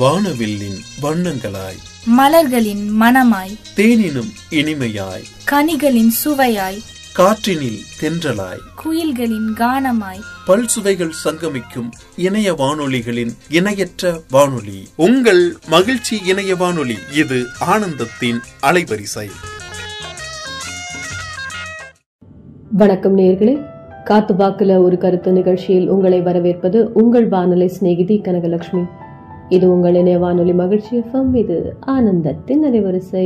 வானவில்லின் வண்ணங்களாய், மலர்களின் மனமாய், தேனினும் இனிமையாய், கனிகளின் சுவையாய், காற்றினில் தென்றலாய், குயில்களின் கானமாய், பல் சுவைகள் சங்கமிக்கும் இணைய வானொலிகளின் இணையற்ற வானொலி உங்கள் மகிழ்ச்சி இணைய வானொலி. இது ஆனந்தத்தின் அலைவரிசை. வணக்கம் நேயர்களே, காத்துபாக்குல ஒரு கருத்து நிகழ்ச்சியில் உங்களை வரவேற்பது உங்கள் வானொலி சிநேகிதி கனகலட்சுமி. இது உங்கள் இணைய வானொலி மகிழ்ச்சி FM. இது ஆனந்தத்தின் அலைவரிசை.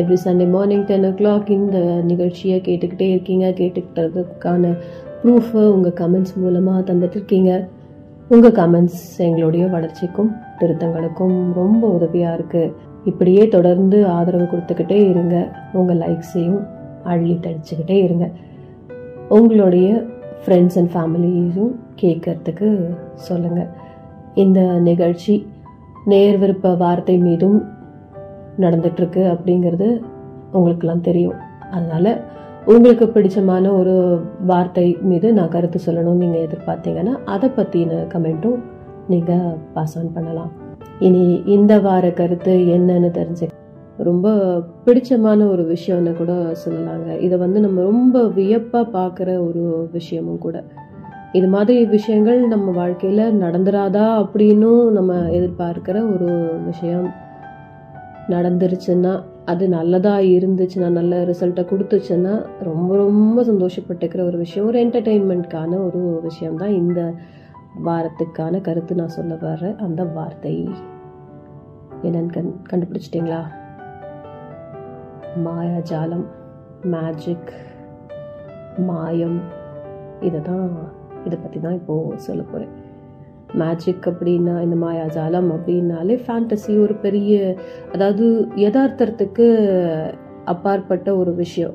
எவ்ரி சண்டே மார்னிங் 10 o'clock இந்த நிகழ்ச்சியை கேட்டுக்கிட்டே இருக்கீங்க. கேட்டுக்கிட்டதுக்கான ப்ரூஃபை உங்கள் கமெண்ட்ஸ் மூலமாக தந்துட்டுருக்கீங்க. உங்கள் கமெண்ட்ஸ் எங்களுடைய வளர்ச்சிக்கும் திருத்தங்களுக்கும் ரொம்ப உதவியாக இருக்குது. இப்படியே தொடர்ந்து ஆதரவு கொடுத்துக்கிட்டே இருங்க. உங்கள் லைக்ஸையும் அள்ளி தெளிச்சுக்கிட்டே இருங்க. உங்களுடைய ஃப்ரெண்ட்ஸ் அண்ட் ஃபேமிலியையும் கேட்கறதுக்கு சொல்லுங்கள். இந்த நிகழ்ச்சி நேர் விருப்ப வார்த்தை மீதும் நடந்துகிட்ருக்கு அப்படிங்கிறது உங்களுக்கெல்லாம் தெரியும். அதனால் உங்களுக்கு பிடிச்சமான ஒரு வார்த்தை மீது நான் கருத்து சொல்லணும்னு நீங்கள் எதிர்பார்த்தீங்கன்னா அதை பற்றின கமெண்ட்டும் நீங்கள் பாஸ் ஆன் பண்ணலாம். இனி இந்த வார கருத்து என்னன்னு தெரிஞ்சு ரொம்ப பிடிச்சமான ஒரு விஷயம்னு கூட சொல்லலாங்க. இதை நம்ம ரொம்ப வியப்பாக பார்க்குற ஒரு விஷயமும் கூட. இது மாதிரி விஷயங்கள் நம்ம வாழ்க்கையில் நடந்துராதா அப்படின்னும் நம்ம எதிர்பார்க்கிற ஒரு விஷயம் நடந்துருச்சுன்னா, அது நல்லதாக இருந்துச்சுன்னா, நல்ல ரிசல்ட்டை கொடுத்துச்சுன்னா ரொம்ப ரொம்ப சந்தோஷப்பட்டுக்கிற ஒரு விஷயம், ஒரு என்டர்டெயின்மெண்ட்கான ஒரு விஷயம்தான் இந்த வாரத்துக்கான கருத்து நான் சொல்ல வர்ற அந்த வார்த்தை என்னன்னு கண்டுபிடிச்சிட்டிங்களா? மாயாஜாலம், மேஜிக், மாயம். இதை பற்றி தான் இப்போது சொல்ல போகிறேன். மேஜிக் அப்படின்னா, இந்த மாயாஜாலம் அப்படின்னாலே ஃபேண்டசி, ஒரு பெரிய, அதாவது யதார்த்தத்துக்கு அப்பாற்பட்ட ஒரு விஷயம்.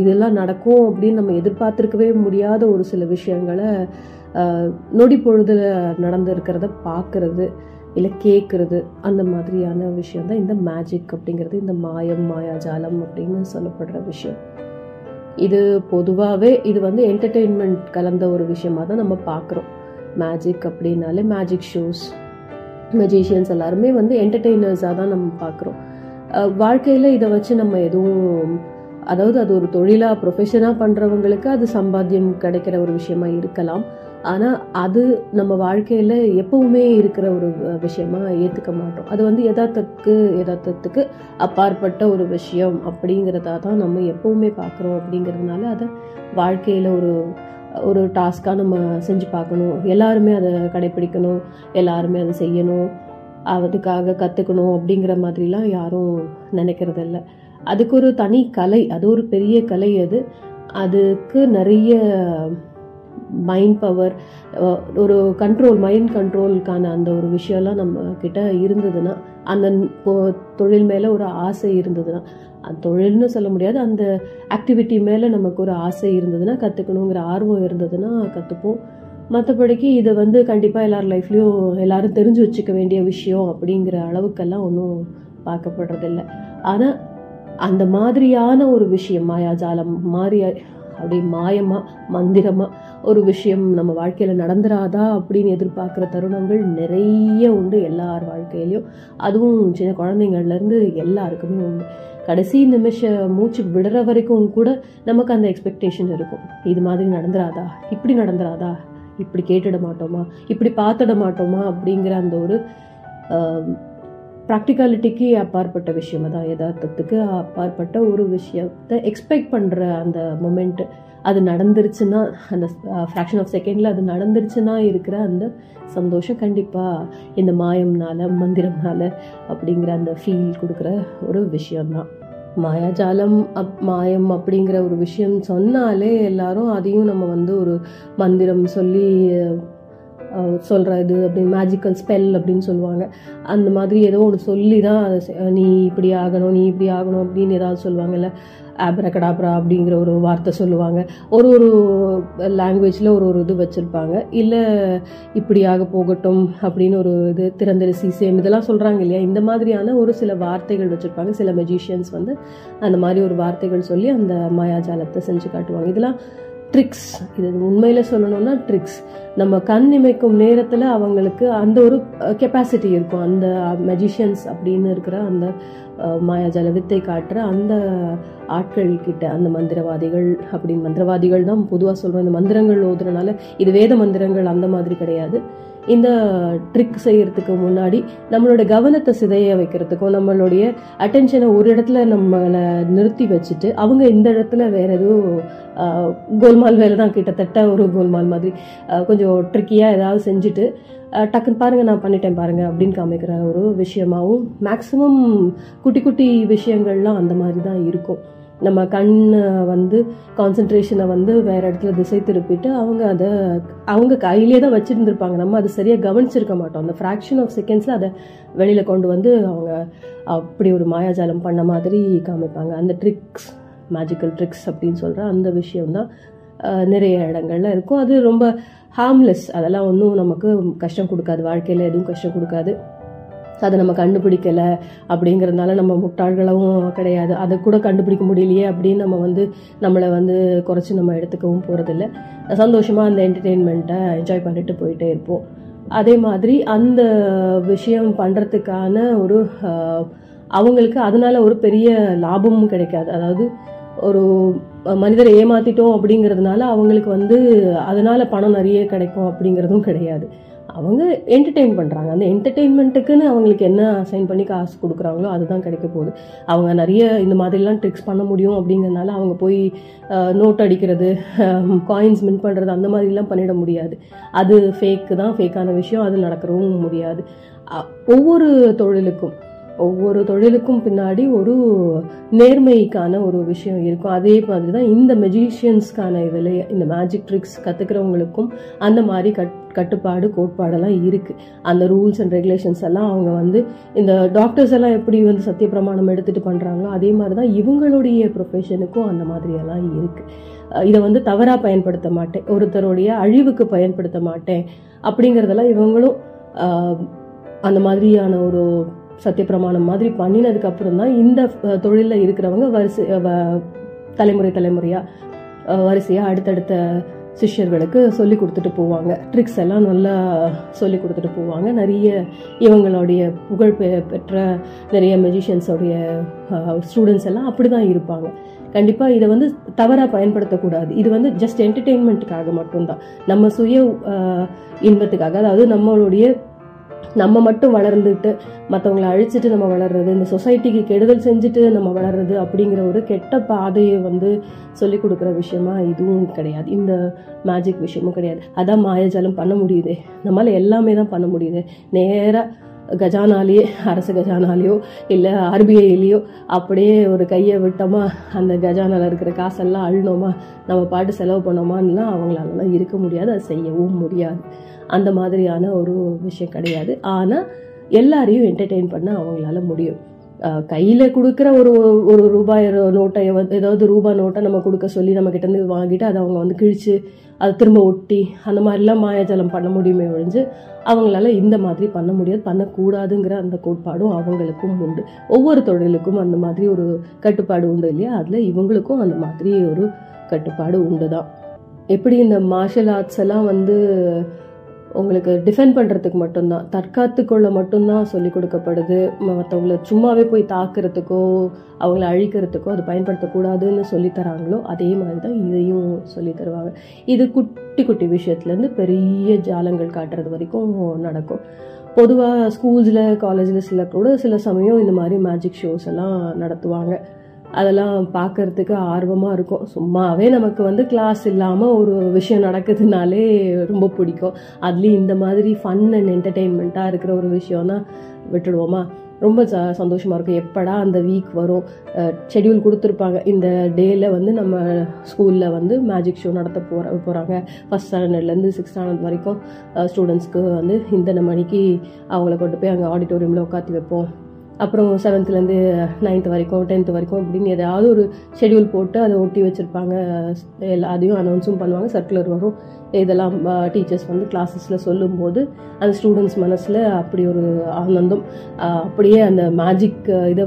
இதெல்லாம் நடக்கும் அப்படின்னு நம்ம எதிர்பார்த்துருக்கவே முடியாத ஒரு சில விஷயங்களை நொடி பொழுதில் நடந்துருக்கிறத பார்க்கறது இல்லை கேட்குறது, அந்த மாதிரியான விஷயம் தான் இந்த மேஜிக் அப்படிங்கிறது, இந்த மாயாஜாலம் அப்படின்னு சொல்லப்படுற விஷயம். இது பொதுவாகவே இது என்டர்டெயின்மெண்ட் கலந்த ஒரு விஷயமாக தான் நம்ம பார்க்குறோம். மேஜிக் அப்படின்னாலே மேஜிக் ஷோஸ், மெஜிஷியன்ஸ் எல்லாருமே என்டர்டெய்னர்ஸாக தான் நம்ம பார்க்குறோம். வாழ்க்கையில் இதை வச்சு நம்ம எதுவும், அதாவது அது ஒரு தொழிலாக ப்ரொஃபஷனாக பண்ணுறவங்களுக்கு அது சம்பாத்தியம் கிடைக்கிற ஒரு விஷயமா இருக்கலாம். ஆனால் அது நம்ம வாழ்க்கையில் எப்பவுமே இருக்கிற ஒரு விஷயமா ஏற்றுக்க மாட்டோம். அது யதார்த்தத்துக்கு அப்பாற்பட்ட ஒரு விஷயம் அப்படிங்கிறதா தான் நம்ம எப்பவுமே பார்க்குறோம். அப்படிங்கிறதுனால அதை வாழ்க்கையில் ஒரு டாஸ்காக நம்ம செஞ்சு பார்க்கணும், எல்லாருமே அதை கடைப்பிடிக்கணும், எல்லாருமே அதை செய்யணும், அதுக்காக கற்றுக்கணும் அப்படிங்கிற மாதிரிலாம் யாரும் நினைக்கிறதில்ல. அதுக்கு ஒரு தனி கலை, அது ஒரு பெரிய கலை. அதுக்கு நிறைய மைண்ட் பவர், ஒரு கண்ட்ரோல், மைண்ட் கண்ட்ரோலுக்கான அந்த ஒரு விஷயம்லாம் நம்மக்கிட்ட இருந்ததுன்னா, அந்த தொழில் மேலே ஒரு ஆசை இருந்ததுன்னா, தொழில்னு சொல்ல முடியாது, அந்த ஆக்டிவிட்டி மேலே நமக்கு ஒரு ஆசை இருந்ததுன்னா, கற்றுக்கணுங்கிற ஆர்வம் இருந்ததுன்னா கற்றுப்போம். மற்றபடிக்கு இதை கண்டிப்பாக எல்லார் லைஃப்லேயும் எல்லோரும் தெரிஞ்சு வச்சுக்க வேண்டிய விஷயம் அப்படிங்கிற அளவுக்கெல்லாம் ஒன்றும் பார்க்கப்படுறதில்லை. ஆனால் அந்த மாதிரியான ஒரு விஷயம், மாயாஜாலம் மாதிரி, அப்படி மாயமாக மந்திரமாக ஒரு விஷயம் நம்ம வாழ்க்கையில் நடந்துராதா அப்படின்னு எதிர்பார்க்குற தருணங்கள் நிறைய உண்டு எல்லார் வாழ்க்கையிலையும். அதுவும் சின்ன குழந்தைங்கள்லேருந்து எல்லாருக்குமே உண்டு. கடைசி நிமிஷம் மூச்சு விடுற வரைக்கும் கூட நமக்கு அந்த எக்ஸ்பெக்டேஷன் இருக்கும். இது மாதிரி நடந்துராதா, இப்படி நடந்துராதா, இப்படி கேட்டுட மாட்டோமா, இப்படி பார்த்துட மாட்டோமா அப்படிங்கிற அந்த ஒரு ப்ராக்டிகாலிட்டிக்கு அப்பாற்பட்ட விஷயம் தான், யதார்த்தத்துக்கு அப்பாற்பட்ட ஒரு விஷயத்தை எக்ஸ்பெக்ட் பண்ணுற அந்த மொமெண்ட்டு. அது நடந்துருச்சுன்னா, அந்த ஃப்ராக்ஷன் ஆஃப் செகண்டில் அது நடந்துருச்சுன்னா இருக்கிற அந்த சந்தோஷம் கண்டிப்பாக இந்த மாயம்னால, மந்திரம்னால அப்படிங்கிற அந்த ஃபீல் கொடுக்குற ஒரு விஷயம்தான் மாயாஜாலம். மாயம் அப்படிங்கிற ஒரு விஷயம் சொன்னாலே எல்லாரும் அதையும் நம்ம ஒரு மந்திரம் சொல்லி சொல்கிற இது அப்படின்னு, மேஜிக்கல் ஸ்பெல் அப்படின்னு சொல்லுவாங்க. அந்த மாதிரி ஏதோ ஒன்று சொல்லி தான் நீ இப்படி ஆகணும், நீ இப்படி ஆகணும் அப்படின்னு ஏதாவது சொல்லுவாங்கல்ல, ஆப்ரகடாப்ரா அப்படிங்கிற ஒரு வார்த்தை சொல்லுவாங்க. ஒரு ஒரு லாங்குவேஜில் ஒரு ஒரு இது வச்சுருப்பாங்க. இல்லை இப்படியாக போகட்டும் அப்படின்னு ஒரு இது, திறந்திரு சீசேம், இதெல்லாம் சொல்கிறாங்க இல்லையா, இந்த மாதிரியான ஒரு சில வார்த்தைகள் வச்சுருப்பாங்க. சில மெஜிஷியன்ஸ் அந்த மாதிரி ஒரு வார்த்தைகள் சொல்லி அந்த மாயாஜாலத்தை செஞ்சு காட்டுவாங்க. இதெல்லாம் ட்ரிக்ஸ், இது உண்மையில் சொல்லணும்னா ட்ரிக்ஸ். நம்ம கண் இமைக்கும் நேரத்தில் அவங்களுக்கு அந்த ஒரு கெப்பாசிட்டி இருக்கும், அந்த மெஜிஷியன்ஸ் அப்படின்னு இருக்கிற அந்த மாயாஜால வித்தை காட்டுற அந்த ஆட்கள் கிட்ட, அந்த மந்திரவாதிகள் அப்படின்னு, மந்திரவாதிகள் தான் பொதுவாக சொல்கிறோம். இந்த மந்திரங்கள் ஓதுறதுனால இது வேத மந்திரங்கள் அந்த மாதிரி கிடையாது. இந்த ட்ரிக் செய்யறதுக்கு முன்னாடி நம்மளோட கவனத்தை சிதைய வைக்கிறதுக்கும், நம்மளுடைய அட்டென்ஷனை ஒரு இடத்துல நம்மளை நிறுத்தி வச்சுட்டு அவங்க இந்த இடத்துல வேற எதுவும் கோல்மால் வேலை தான், கிட்டத்தட்ட ஒரு கோல்மால் மாதிரி கொஞ்சம் ட்ரிக்கியாக ஏதாவது செஞ்சுட்டு டக்குன்னு பாருங்கள் நான் பண்ணிட்டேன் பாருங்கள் அப்படின்னு காமிக்கிற ஒரு விஷயமாகவும், மேக்ஸிமம் குட்டி குட்டி விஷயங்கள்லாம் அந்த மாதிரி தான் இருக்கும். நம்ம கண்ணை வந்து கான்சன்ட்ரேஷனை வந்து வேறு இடத்துல திசை திருப்பிட்டு அவங்க அதை அவங்க கையிலே தான் வச்சுருந்துருப்பாங்க, நம்ம அதை சரியாக கவனிச்சிருக்க மாட்டோம். அந்த ஃப்ராக்ஷன் ஆஃப் செகண்ட்ஸில் அதை வெளியில் கொண்டு வந்து அவங்க அப்படி ஒரு மாயாஜாலம் பண்ண மாதிரி காமிப்பாங்க. அந்த ட்ரிக்ஸ், மேஜிக்கல் ட்ரிக்ஸ் அப்படின்னு சொல்கிற அந்த விஷயம்தான் நிறைய இடங்களில் இருக்கும். அது ரொம்ப ஹார்ம்லெஸ், அதெல்லாம் ஒன்றும் நமக்கு கஷ்டம் கொடுக்காது, வாழ்க்கையில் எதுவும் கஷ்டம் கொடுக்காது. அதை நம்ம கண்டுபிடிக்கலை அப்படிங்கிறதுனால நம்ம முட்டாள்களும் கிடையாது, அதை கூட கண்டுபிடிக்க முடியலையே அப்படின்னு நம்ம வந்து நம்மளை வந்து குறைச்சி நம்ம எடுத்துக்கவும் போகிறதில்ல. சந்தோஷமாக அந்த என்டர்டெயின்மெண்ட்டை என்ஜாய் பண்ணிட்டு போயிட்டே இருப்போம். அதே மாதிரி அந்த விஷயம் பண்ணுறதுக்கான ஒரு அவங்களுக்கு அதனால ஒரு பெரிய லாபமும் கிடைக்காது. அதாவது ஒரு மனிதரை ஏமாற்றிட்டோம் அப்படிங்கிறதுனால அவங்களுக்கு வந்து அதனால பணம் நிறைய கிடைக்கும் அப்படிங்கிறதும் கிடையாது. அவங்க என்டர்டெயின் பண்ணுறாங்க, அந்த என்டர்டெயின்மெண்ட்டுக்குன்னு அவங்களுக்கு என்ன அசைன் பண்ணி காசு கொடுக்குறாங்களோ அதுதான் கிடைக்க போகுது. அவங்க நிறைய இந்த மாதிரிலாம் ட்ரிக்ஸ் பண்ண முடியும் அப்படிங்கிறதுனால அவங்க போய் நோட் அடிக்கிறது, காயின்ஸ் மின்ட் பண்ணுறது அந்த மாதிரிலாம் பண்ணிட முடியாது. அது ஃபேக்கு தான், ஃபேக்கான விஷயம், அது நடக்கிறவும் முடியாது. ஒவ்வொரு தொழிலுக்கும் பின்னாடி ஒரு நேர்மைக்கான ஒரு விஷயம் இருக்கும். அதே மாதிரி தான் இந்த மெஜிஷியன்ஸ்க்கான இதில், இந்த மேஜிக் ட்ரிக்ஸ் கற்றுக்கிறவங்களுக்கும் அந்த மாதிரி கட்டுப்பாடு கோட்பாடெல்லாம் இருக்குது. அந்த ரூல்ஸ் அண்ட் ரெகுலேஷன்ஸ் எல்லாம் அவங்க வந்து இந்த டாக்டர்ஸ் எல்லாம் எப்படி வந்து சத்திய பிரமாணம் எடுத்துகிட்டு பண்ணுறாங்களோ அதே மாதிரி தான் இவங்களுடைய ப்ரொஃபஷனுக்கும் அந்த மாதிரியெல்லாம் இருக்குது. இதை வந்து தவறாக பயன்படுத்த மாட்டேன், ஒருத்தருடைய அழிவுக்கு பயன்படுத்த மாட்டேன் அப்படிங்கிறதெல்லாம் இவங்களும் அந்த மாதிரியான ஒரு சத்தியப்பிரமாணம் மாதிரி பண்ணினதுக்கு அப்புறம் தான் இந்த தொழிலில் இருக்கிறவங்க தலைமுறையாக அடுத்தடுத்த சிஷ்யர்களுக்கு சொல்லி கொடுத்துட்டு போவாங்க. ட்ரிக்ஸ் எல்லாம் நல்லா சொல்லி கொடுத்துட்டு போவாங்க. நிறைய இவங்களுடைய புகழ் பெற்ற நிறைய மெஜிஷியன்ஸோடைய ஸ்டூடெண்ட்ஸ் எல்லாம் அப்படி தான் இருப்பாங்க. கண்டிப்பாக இதை வந்து தவறாக பயன்படுத்தக்கூடாது. இது வந்து ஜஸ்ட் என்டர்டெயின்மெண்ட்டுக்காக மட்டும்தான், நம்ம சுய இன்பத்துக்காக, அதாவது நம்மளுடைய நம்ம மட்டும் வளர்ந்துட்டு மற்றவங்களை அழிச்சிட்டு நம்ம வளர்றது, இந்த சொசைட்டிக்கு கெடுதல் செஞ்சுட்டு நம்ம வளர்றது அப்படிங்கிற ஒரு கெட்ட பாதையை வந்து சொல்லிக் கொடுக்குற விஷயமா இதுவும் கிடையாது, இந்த மேஜிக் விஷயமும் கிடையாது. அதான் மாயாஜாலம் பண்ண முடியுது, நம்மளால எல்லாமே தான் பண்ண முடியுது. நேராக கஜானாலேயே, அரசு கஜானாலேயோ இல்லை ஆர்பிஐலேயோ அப்படியே ஒரு கையை விட்டோமா, அந்த கஜானாவில் இருக்கிற காசெல்லாம் அழினோமா, நம்ம பாட்டு செலவு பண்ணோமான்லாம் அவங்களாலலாம் இருக்க முடியாது, அது செய்யவும் முடியாது. அந்த மாதிரியான ஒரு விஷயம் கிடையாது. ஆனால் எல்லாரையும் என்டர்டெயின் பண்ண அவங்களால முடியும். கையில் கொடுக்குற ஒரு ஒரு ரூபாய் நோட்டை, ஏதாவது ரூபாய் நோட்டை நம்ம கொடுக்க சொல்லி நம்ம கிட்டேருந்து வாங்கிட்டு அதை அவங்க வந்து கிழித்து அதை திரும்ப ஒட்டி அந்த மாதிரிலாம் மாயாஜாலம் பண்ண முடியுமே ஒழிஞ்சு அவங்களால இந்த மாதிரி பண்ண முடியாது, பண்ணக்கூடாதுங்கிற அந்த கோட்பாடும் அவங்களுக்கும் உண்டு. ஒவ்வொரு தொழிலுக்கும் அந்த மாதிரி ஒரு கட்டுப்பாடு உண்டு இல்லையா, அதில் இவங்களுக்கும் அந்த மாதிரி ஒரு கட்டுப்பாடு உண்டு தான். எப்படி இந்த மார்ஷல் ஆர்ட்ஸ் எல்லாம் வந்து உங்களுக்கு டிஃபெண்ட் பண்ணுறதுக்கு மட்டும்தான், தற்காத்துக்குள்ள மட்டும்தான் சொல்லிக் கொடுக்கப்படுது, மற்றவங்கள சும்மாவே போய் தாக்குறதுக்கோ அவங்கள அழிக்கிறதுக்கோ அது பயன்படுத்தக்கூடாதுன்னு சொல்லித்தராங்களோ அதே மாதிரி தான் இதையும் சொல்லி தருவாங்க. இது குட்டி குட்டி விஷயத்துலேருந்து பெரிய ஜாலங்கள் காட்டுறது வரைக்கும் நடக்கும். பொதுவாக ஸ்கூல்ஸில், காலேஜில் சில கூட சில சமயம் இந்த மாதிரி மேஜிக் ஷோஸ் எல்லாம் நடத்துவாங்க. அதெல்லாம் பார்க்கறதுக்கு ஆர்வமாக இருக்கும். சும்மாவே நமக்கு வந்து கிளாஸ் இல்லாமல் ஒரு விஷயம் நடக்குதுனாலே ரொம்ப பிடிக்கும். அதுலேயும் இந்த மாதிரி ஃபன் அண்ட் என்டர்டெயின்மெண்ட்டாக இருக்கிற ஒரு விஷயம்னா விட்டுடுவோமா, ரொம்ப சந்தோஷமாக இருக்கும். எப்படா அந்த வீக் வரும், ஷெடியூல் கொடுத்துருப்பாங்க, இந்த டேயில் வந்து நம்ம ஸ்கூலில் வந்து மேஜிக் ஷோ நடத்த போகிறாங்க, ஃபஸ்ட் ஸ்டாண்டர்ட்லேருந்து 6th standard வரைக்கும் ஸ்டூடெண்ட்ஸ்க்கு வந்து இந்த மணிக்கு அவங்கள கொண்டு போய் அங்கே ஆடிட்டோரியமில் உட்காந்து வைப்போம், அப்புறம் 7th-லேருந்து 9th வரைக்கும், 10th வரைக்கும் அப்படின்னு ஏதாவது ஒரு ஷெடியூல் போட்டு அதை ஒட்டி வச்சுருப்பாங்க. அதையும் அனௌன்ஸும் பண்ணுவாங்க, சர்க்குலர் வரும். இதெல்லாம் டீச்சர்ஸ் கிளாஸஸில் சொல்லும்போது அந்த ஸ்டூடெண்ட்ஸ் மனசில் அப்படி ஒரு ஆனந்தம், அப்படியே அந்த மேஜிக் இதை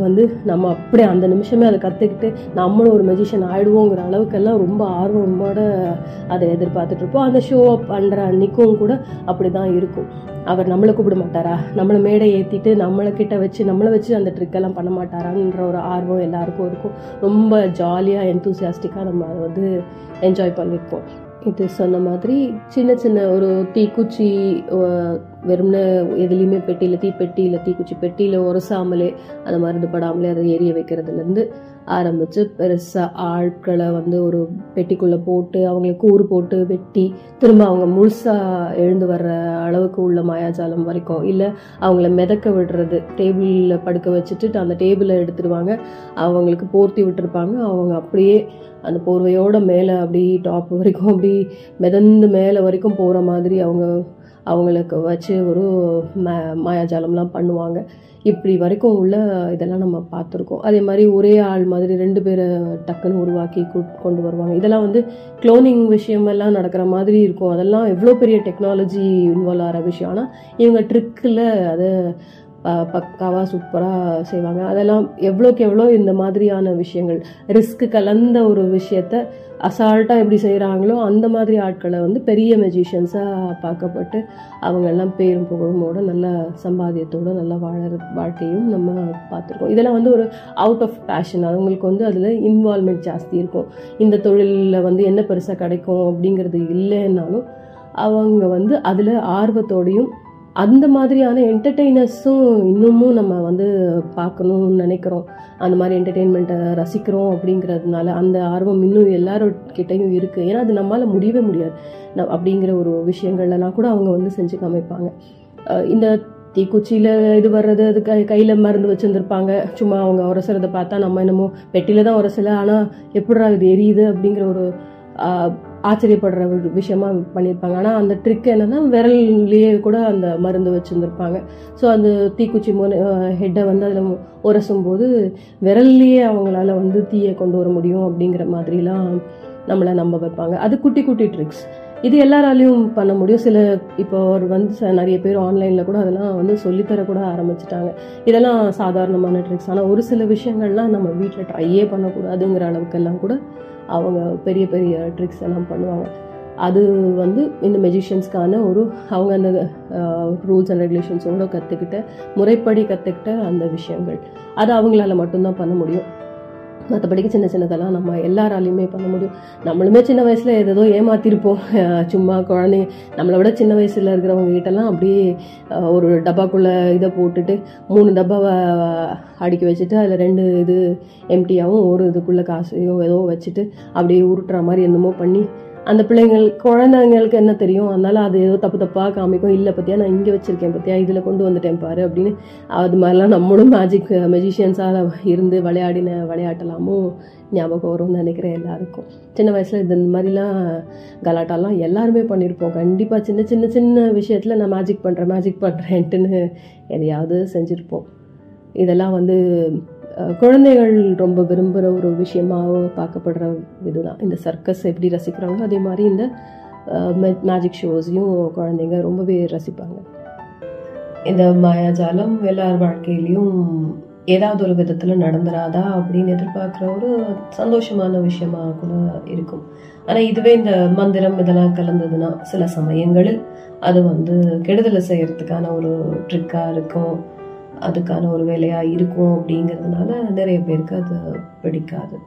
நம்ம அப்படியே அந்த நிமிஷமே அதை கற்றுக்கிட்டு நம்மளும் ஒரு மெஜிஷியன் ஆகிடுவோங்கிற அளவுக்கெல்லாம் ரொம்ப ஆர்வமோட அதை எதிர்பார்த்துட்ருப்போம். அந்த ஷோ அப் பண்ணுற அன்றைக்கும் கூட அப்படி தான் இருக்கும். அவர் நம்மளை கூப்பிட மாட்டாரா, நம்மளை மேடை ஏற்றிட்டு நம்மளைக்கிட்ட வச்சு நம்மளை வச்சு அந்த ட்ரிக்கெல்லாம் பண்ண மாட்டாரான்ற ஒரு ஆர்வம் எல்லாருக்கும் இருக்கும். ரொம்ப ஜாலியாக என்தூசியாஸ்டிக்காக நம்ம அதை என்ஜாய் பண்ணியிருப்போம். இது சொன்ன மாதிரி சின்ன சின்ன ஒரு தீக்குச்சி, வெறும்ன எதுலேயுமே பெட்டியில், தீப்பெட்டியில், தீக்குச்சி பெட்டியில் உரசாமலே அதை மருந்துப்படாமலே அதை எரிய வைக்கிறதுலேருந்து ஆரம்பித்து பெருசாக ஆட்களை ஒரு பெட்டிக்குள்ளே போட்டு அவங்களுக்கு கூறு போட்டு வெட்டி திரும்ப அவங்க முழுசாக எழுந்து வர்ற அளவுக்கு உள்ள மாயாஜாலம் வரைக்கும், இல்லை அவங்கள மிதக்க விடுறது, டேபிளில் படுக்க வச்சுட்டு அந்த டேபிளை எடுத்துடுவாங்க, அவங்களுக்கு போர்த்தி விட்டுருப்பாங்க, அவங்க அப்படியே அந்த போர்வையோட மேலே அப்படி டாப் வரைக்கும் அப்படி மிதந்து மேலே வரைக்கும் போகிற மாதிரி அவங்களுக்கு வச்சு ஒரு மாயாஜாலம்லாம் பண்ணுவாங்க. இப்படி வரைக்கும் உள்ள இதெல்லாம் நம்ம பார்த்துருக்கோம். அதே மாதிரி ஒரே ஆள் மாதிரி 2 பேரை டக்குன்னு உருவாக்கி கொண்டு வருவாங்க. இதெல்லாம் க்ளோனிங் விஷயமெல்லாம் நடக்கிற மாதிரி இருக்கும். அதெல்லாம் எவ்வளோ பெரிய டெக்னாலஜி இன்வால்வ் ஆகிற விஷயம். ஆனால் இவங்க ட்ரிக்கில் அதை பக்காவாக சூப்பராக செய்வாங்க. அதெல்லாம் எவ்வளோக்கு எவ்வளோ இந்த மாதிரியான விஷயங்கள் ரிஸ்க்கு கலந்த ஒரு விஷயத்தை அசால்ட்டாக எப்படி செய்கிறாங்களோ அந்த மாதிரி ஆட்களை பெரிய மெஜிஷியன்ஸாக பார்க்கப்பட்டு அவங்கெல்லாம் பேரும் புகழமோடு நல்ல சம்பாத்தியத்தோடு நல்லா வாழற வாழ்க்கையும் நம்ம பார்த்துருக்கோம். இதெல்லாம் ஒரு அவுட் ஆஃப் பேஷன், அவங்களுக்கு அதில் இன்வால்மெண்ட் ஜாஸ்தி இருக்கும். இந்த தொழிலில் என்ன பெருசாக கிடைக்கும் அப்படிங்கிறது இல்லைன்னாலும் அவங்க அதில் ஆர்வத்தோடையும் அந்த மாதிரியான என்டர்டெய்னர்ஸும் இன்னமும் நம்ம பார்க்கணும்னு நினைக்கிறோம். அந்த மாதிரி என்டர்டெயின்மெண்ட்டை ரசிக்கிறோம் அப்படிங்கிறதுனால அந்த ஆர்வம் இன்னும் எல்லாரோக்கிட்டையும் இருக்குது. ஏன்னா அது நம்மளால் முடியவே முடியாது அப்படிங்கிற ஒரு விஷயங்கள்லாம் கூட அவங்க செஞ்சு காமிப்பாங்க. இந்த தீக்குச்சியில் இது வர்றது, அது கையில் மருந்து வச்சுருந்துருப்பாங்க. சும்மா அவங்க உரசுறதை பார்த்தா நம்ம என்னமோ பெட்டியில் தான் உரசலை, ஆனால் எப்படா இது எரியுது அப்படிங்கிற ஒரு ஆச்சரியப்படுற விஷயமா பண்ணியிருப்பாங்க. ஆனால் அந்த ட்ரிக் என்னன்னா விரல்லையே கூட அந்த மருந்து வச்சுருந்துருப்பாங்க. ஸோ அந்த தீக்குச்சி ஹெட்டை அதில் உரசும் போது விரல்லையே அவங்களால தீயை கொண்டு வர முடியும் அப்படிங்கிற மாதிரிலாம் நம்மளை நம்ப வைப்பாங்க. அது குட்டி குட்டி ட்ரிக்ஸ். இது எல்லாராலையும் பண்ண முடியும். சில இப்போ ஒரு நிறைய பேர் ஆன்லைனில் கூட அதெல்லாம் சொல்லித்தர கூட ஆரம்பிச்சிட்டாங்க. இதெல்லாம் சாதாரணமான ட்ரிக்ஸ். ஆனால் ஒரு சில விஷயங்கள்லாம் நம்ம வீட்டில் ட்ரையே பண்ணக்கூடாதுங்கிற அளவுக்கெல்லாம் கூட அவங்க பெரிய பெரிய ட்ரிக்ஸ் எல்லாம் பண்ணுவாங்க. அது இந்த மெஜிஷியன்ஸ்க்கான ஒரு அவங்க அந்த ரூல்ஸ் அண்ட் ரெகுலேஷன்ஸோடு கற்றுக்கிட்ட, முறைப்படி கற்றுக்கிட்ட அந்த விஷயங்கள் அது அவங்களால மட்டும்தான் பண்ண முடியும். மற்றபடிக்கு சின்ன சின்னதெல்லாம் நம்ம எல்லாராலையுமே பண்ண முடியும். நம்மளுமே சின்ன வயசில் ஏதோ ஏமாத்திருப்போம். சும்மா குழந்தைங்க நம்மளை விட சின்ன வயசில் இருக்கிறவங்க கிட்டலாம் அப்படியே ஒரு டப்பாக்குள்ளே இதை போட்டுட்டு 3 டப்பாவை அடிக்க வச்சுட்டு அதில் 2 இது எம்டியாகவும் ஒரு இதுக்குள்ளே காசையும் ஏதோ வச்சுட்டு அப்படியே உருட்டுற மாதிரி என்னமோ பண்ணி அந்த குழந்தைங்களுக்கு என்ன தெரியும், அதனால அது ஏதோ தப்பு தப்பாக காமிக்கும். இல்லை பற்றியா நான் இங்கே வச்சுருக்கேன், பற்றியா இதில் கொண்டு வந்துட்டேன் பாரு அப்படின்னு அது மாதிரிலாம் நம்மளும் மெஜிஷியன்ஸாக இருந்து விளையாடின விளையாட்டலாமும் ஞாபகம் வரும்னு நினைக்கிறேன் எல்லாருக்கும். சின்ன வயசில் இது இந்த மாதிரிலாம் கலாட்டாலாம் எல்லாருமே பண்ணியிருப்போம். கண்டிப்பாக சின்ன சின்ன சின்ன விஷயத்தில் நான் மேஜிக் பண்ணுறேன்ட்டுன்னு எதையாவது செஞ்சுருப்போம். இதெல்லாம் குழந்தைகள் ரொம்ப விரும்புகிற ஒரு விஷயமாக பார்க்கப்படுற இதுதான். இந்த சர்க்கஸ் எப்படி ரசிக்கிறாங்களோ அதே மாதிரி இந்த மேஜிக் ஷோஸையும் குழந்தைங்க ரொம்பவே ரசிப்பாங்க. இந்த மாயாஜாலம் எல்லார் வாழ்க்கையிலையும் ஏதாவது ஒரு விதத்தில் நடந்துடாதா அப்படின்னு எதிர்பார்க்குற ஒரு சந்தோஷமான விஷயமாக கூட இருக்கும். ஆனால் இதுவே இந்த மந்திரம் இதெல்லாம் கலந்ததுன்னா சில சமயங்களில் அது கெடுதலை செய்கிறதுக்கான ஒரு ட்ரிக்காக இருக்கும், அதுக்கான ஒரு வேலையாக இருக்கும். அப்படிங்கிறதுனால நிறைய பேருக்கு அது பிடிக்காது.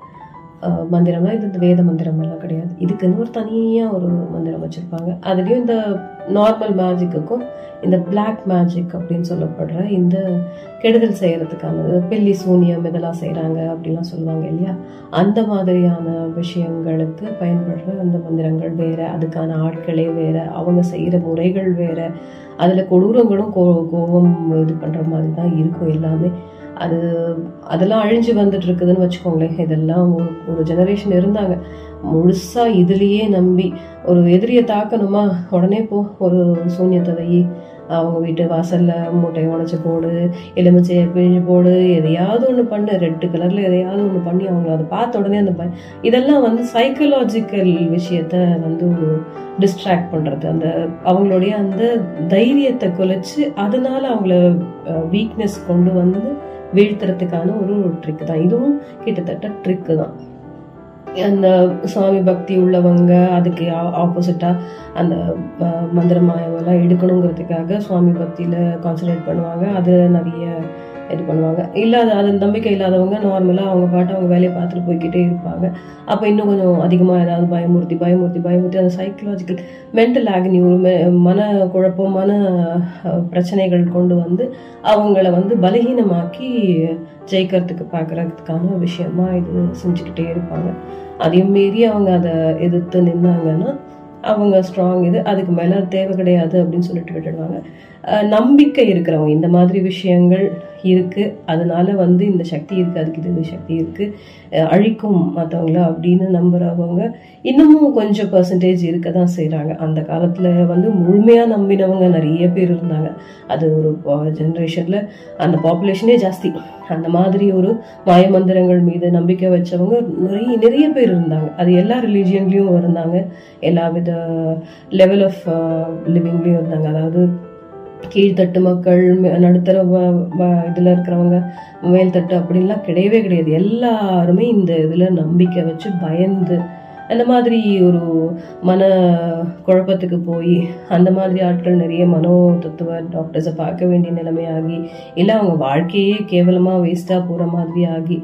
மந்திரம்னா இது வேத மந்திரம்லாம் கிடையாது, இதுக்குன்னு ஒரு தனியாக ஒரு மந்திரம் வச்சுருப்பாங்க. அதுலேயும் இந்த நார்மல் மேஜிக்குக்கும் இந்த பிளாக் மேஜிக் அப்படின்னு சொல்லப்படுற இந்த கெடுதல் செய்கிறதுக்கான பில்லி சூனியம் இதெல்லாம் செய்கிறாங்க அப்படிலாம் சொல்லுவாங்க இல்லையா, அந்த மாதிரியான விஷயங்களுக்கு பயன்படுற அந்த மந்திரங்கள் வேறு, அதுக்கான ஆட்களே வேறு, அவங்க செய்கிற முறைகள் வேறு, அதில் கொடூரங்களும் கோபம் இது பண்ணுற மாதிரி தான் இருக்கும் எல்லாமே. அதெல்லாம் அழிஞ்சு வந்துட்டு இருக்குதுன்னு வச்சுக்கோங்களேன். இதெல்லாம் ஒரு ஜெனரேஷன் இருந்தாங்க முழுசா இதுலேயே நம்பி, ஒரு எதிரியை தாக்கணுமா உடனே போ ஒரு சூன்யத்தை வை, அவங்க வீட்டு வாசலில் மூட்டையை உடச்சி போடு, எலுமிச்சையை பிழிஞ்சு போடு, எதையாவது ஒன்று பண்ணு, ரெட்டு கலரில் எதையாவது ஒன்று பண்ணி அவங்க அதை பார்த்த உடனே அந்த இதெல்லாம் வந்து சைக்கலாஜிக்கல் விஷயத்த வந்து ஒரு டிஸ்ட்ராக்ட் பண்ணுறது, அந்த அவங்களுடைய அந்த தைரியத்தை குலைச்சி அதனால அவங்கள வீக்னஸ் கொண்டு வந்து வீழ்த்துறதுக்கான ஒரு ட்ரிக் தான். இதுவும் கிட்டத்தட்ட ட்ரிக்கு தான். அந்த சுவாமி பக்தி உள்ளவங்க அதுக்கு ஆப்போசிட்டாக அந்த மந்திரமாயவெல்லாம் எடுக்கணுங்கிறதுக்காக சுவாமி பக்தியில் கான்சன்ட்ரேட் பண்ணுவாங்க, அதில் நிறைய இது பண்ணுவாங்க. இல்லாத அது நம்பிக்கை இல்லாதவங்க நார்மலாக அவங்க பாட்டு அவங்க வேலையை பார்த்துட்டு போய்கிட்டே இருப்பாங்க. அப்போ இன்னும் கொஞ்சம் அதிகமாக ஏதாவது பயமுறுத்தி அந்த சைக்கலாஜிக்கல் மென்டல் ஆக்னி, ஒரு மன குழப்பமான பிரச்சனைகள் கொண்டு வந்து அவங்கள வந்து பலகீனமாக்கி ஜெயிக்கிறதுக்கு பார்க்குறதுக்கான விஷயமா இது செஞ்சுக்கிட்டே இருப்பாங்க. அதையும் மீறி அவங்க அதை எதிர்த்து நின்னாங்கன்னா அவங்க ஸ்ட்ராங், இது அதுக்கு மேலே தேவை கிடையாது அப்படின்னு சொல்லிட்டு விட்டுடுவாங்க. நம்பிக்கை இருக்கிறவங்க இந்த மாதிரி விஷயங்கள் இருக்குது, அதனால வந்து இந்த சக்தி இருக்குது, அதுக்கு இது சக்தி இருக்குது, அழிக்கும் மற்றவங்கள அப்படின்னு நம்புகிறவங்க இன்னமும் கொஞ்சம் பர்சன்டேஜ் இருக்க தான் செய்கிறாங்க. அந்த காலத்தில் வந்து முழுமையாக நம்பினவங்க நிறைய பேர் இருந்தாங்க. அது ஒரு ஜென்ரேஷனில் அந்த பாப்புலேஷனே ஜாஸ்தி. அந்த மாதிரி ஒரு மாயமந்திரங்கள் மீது நம்பிக்கை வச்சவங்க நிறைய பேர் இருந்தாங்க. அது எல்லா ரிலீஜியன்லேயும் இருந்தாங்க, எல்லா வித லெவல் ஆஃப் லிவிங்லேயும் இருந்தாங்க. அதாவது கீழ்த்தட்டு மக்கள், நடுத்தர இதில் இருக்கிறவங்க, மேல்தட்டு அப்படின்லாம் கிடையவே கிடையாது. எல்லாருமே இந்த இதில் நம்பிக்கை வச்சு பயந்து அந்த மாதிரி ஒரு மன குழப்பத்துக்கு போய் அந்த மாதிரி ஆட்கள் நிறைய மனோ தத்துவ டாக்டர்ஸை பார்க்க வேண்டிய நிலைமையாகி, இல்லை அவங்க வாழ்க்கையே கேவலமாக வேஸ்ட்டாக போகிற மாதிரி ஆகி,